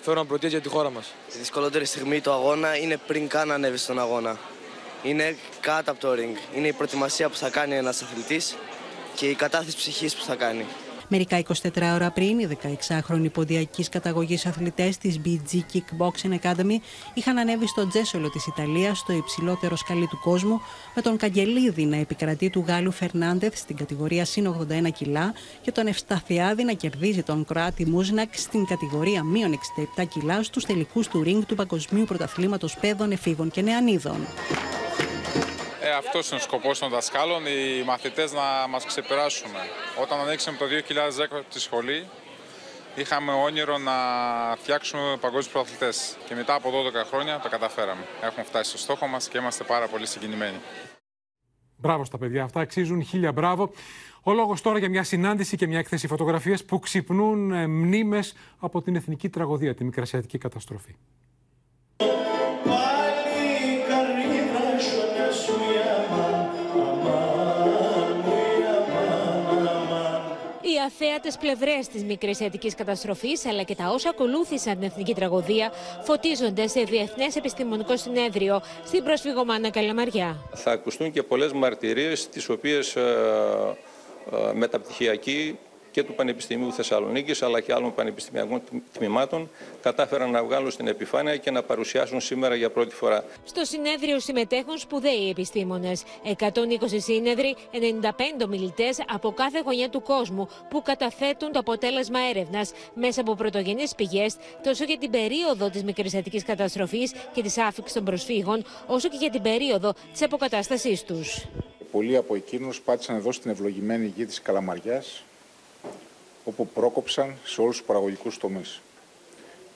φέρω πρωτίες για τη χώρα μας. Η δυσκολότερη στιγμή του αγώνα είναι πριν καν ανέβει στον αγώνα. Είναι κάτω από το ring. Είναι η προετοιμασία που θα κάνει ένας αθλητής και η κατάθεση ψυχής που θα κάνει. Μερικά είκοσι τέσσερις ώρα πριν, οι δεκαεξάχρονοι ποντιακής καταγωγής αθλητές της μπι τζι Kickboxing Academy είχαν ανέβει στο τζέσολο της Ιταλίας, στο υψηλότερο σκαλί του κόσμου, με τον Καγγελίδη να επικρατεί του Γάλλου Φερνάντεθ στην κατηγορία συν ογδόντα ένα κιλά και τον Ευσταθιάδη να κερδίζει τον Κροάτη Μούζνακ στην κατηγορία μείον εξήντα επτά κιλά στους τελικούς του ring του Παγκοσμίου Πρωταθλήματος Παιδών, Εφήβων και Νεανίδων. Ε, αυτός είναι ο σκοπός των δασκάλων, οι μαθητές να μας ξεπεράσουν. Όταν ανοίξαμε το δύο χιλιάδες δέκα τη σχολή, είχαμε όνειρο να φτιάξουμε παγκόσμιους πρωταθλητές. Και μετά από δώδεκα χρόνια τα καταφέραμε. Έχουμε φτάσει στο στόχο μας και είμαστε πάρα πολύ συγκινημένοι. Μπράβο στα παιδιά αυτά, αξίζουν χίλια μπράβο. Ο λόγος τώρα για μια συνάντηση και μια έκθεση φωτογραφίες που ξυπνούν μνήμες από την εθνική τραγωδία, τη μικρασιατική καταστροφή. Οι αθέατες πλευρές της μικρασιατικής καταστροφής αλλά και τα όσα ακολούθησαν την εθνική τραγωδία φωτίζονται σε διεθνές επιστημονικό συνέδριο στην προσφυγωμάνα Καλαμαριά. Θα ακουστούν και πολλές μαρτυρίες, τις οποίες ε, ε, μεταπτυχιακοί και του Πανεπιστημίου Θεσσαλονίκης αλλά και άλλων πανεπιστημιακών τμήματων κατάφεραν να βγάλουν στην επιφάνεια και να παρουσιάσουν σήμερα για πρώτη φορά. Στο συνέδριο συμμετέχουν σπουδαίοι επιστήμονες, εκατόν είκοσι σύνεδροι, ενενήντα πέντε ομιλητές από κάθε γωνιά του κόσμου που καταθέτουν το αποτέλεσμα έρευνας μέσα από πρωτογενείς πηγές τόσο για την περίοδο της μικρασιατικής καταστροφής και της άφηξης των προσφύγων, όσο και για την περίοδο της αποκατάστασής τους. Πολλοί από εκείνους πάτησαν εδώ στην ευλογημένη γη της Καλαμαριάς, όπου πρόκοψαν σε όλους τους παραγωγικούς τομείς.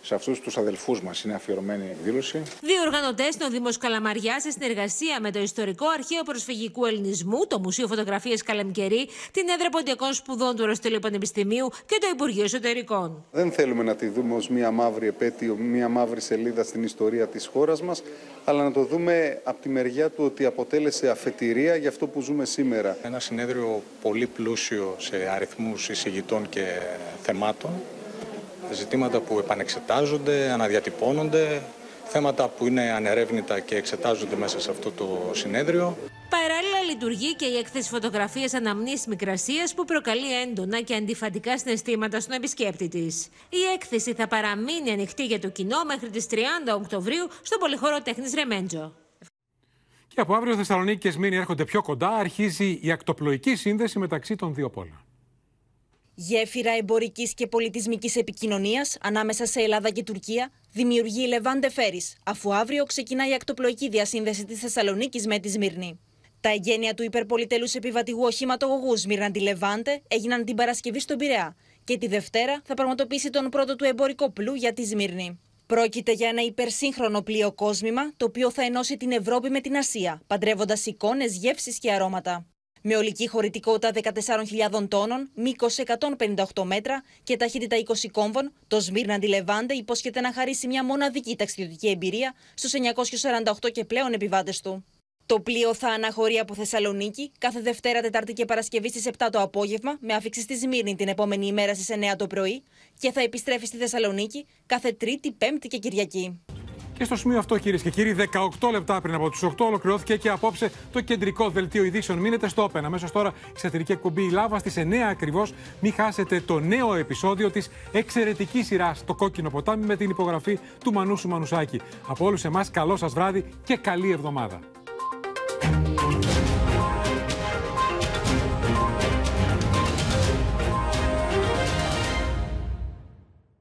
Σε αυτούς τους αδελφούς μας είναι αφιερωμένη η εκδήλωση. Δύο οργανωτές των Δήμων Καλαμαριάς, σε συνεργασία με το Ιστορικό Αρχείο Προσφυγικού Ελληνισμού, το Μουσείο Φωτογραφίας Καλαμκερί, την Έδρα Ποντιακών Σπουδών του Αριστοτελείου Πανεπιστημίου και το Υπουργείο Εσωτερικών. Δεν θέλουμε να τη δούμε ως μία μαύρη επέτειο, μία μαύρη σελίδα στην ιστορία της χώρας μας, αλλά να το δούμε από τη μεριά του ότι αποτέλεσε αφετηρία για αυτό που ζούμε σήμερα. Ένα συνέδριο πολύ πλούσιο σε αριθμούς εισηγητών και θεμάτων. Ζητήματα που επανεξετάζονται, αναδιατυπώνονται, θέματα που είναι ανερεύνητα και εξετάζονται μέσα σε αυτό το συνέδριο. Παράλληλα λειτουργεί και η έκθεση φωτογραφίες αναμνήσεις Μικρασίας που προκαλεί έντονα και αντιφατικά συναισθήματα στον επισκέπτη της. Η έκθεση θα παραμείνει ανοιχτή για το κοινό μέχρι τις τριάντα Οκτωβρίου στον Πολυχώρο Τέχνης Ρεμέντζο. Και από αύριο Θεσσαλονίκη και Σμύρνη έρχονται πιο κοντά, αρχίζει η ακτοπλοϊκή σύνδεση μεταξύ των δύο πόλων. Γέφυρα εμπορικής και πολιτισμικής επικοινωνίας ανάμεσα σε Ελλάδα και Τουρκία δημιουργεί η Λεβάντε Φέρις, αφού αύριο ξεκινάει η ακτοπλοϊκή διασύνδεση της Θεσσαλονίκης με τη Σμύρνη. Τα εγγένεια του υπερπολιτελούς επιβατηγού οχηματογωγού Σμύρναντι Λεβάντε έγιναν την Παρασκευή στον Πειραιά και τη Δευτέρα θα πραγματοποιήσει τον πρώτο του εμπορικό πλού για τη Σμύρνη. Πρόκειται για ένα υπερσύγχρονο πλοιοκόσμημα το οποίο θα ενώσει την Ευρώπη με την Ασία, παντρεύοντας εικόνες, γεύσεις και αρώματα. με ολική χωρητικότητα δεκατεσσάρων χιλιάδων τόνων, μήκος εκατόν πενήντα οκτώ μέτρα και ταχύτητα είκοσι κόμβων, το Σμύρνα Αντιλεβάντε υπόσχεται να χαρίσει μια μοναδική ταξιδιωτική εμπειρία στους εννιακόσιους σαράντα οκτώ και πλέον επιβάτες του. Το πλοίο θα αναχωρεί από Θεσσαλονίκη κάθε Δευτέρα, Τετάρτη και Παρασκευή στις επτά το απόγευμα, με άφιξη στη Σμύρνη την επόμενη ημέρα στις εννέα το πρωί και θα επιστρέφει στη Θεσσαλονίκη κάθε Τρίτη, Πέμπτη και Κυριακή. Και στο σημείο αυτό, κυρίες και κύριοι, δεκαοκτώ λεπτά πριν από τις οκτώ ολοκληρώθηκε και απόψε το κεντρικό δελτίο ειδήσεων. Μείνετε στο Open. Αμέσως τώρα η σατυρική εκπομπή «Η Λάβα» στις εννέα ακριβώς. Μην χάσετε το νέο επεισόδιο της εξαιρετικής σειράς «Το Κόκκινο Ποτάμι» με την υπογραφή του Μανούσου Μανουσάκη. Από όλους εμάς, καλό σας βράδυ και καλή εβδομάδα.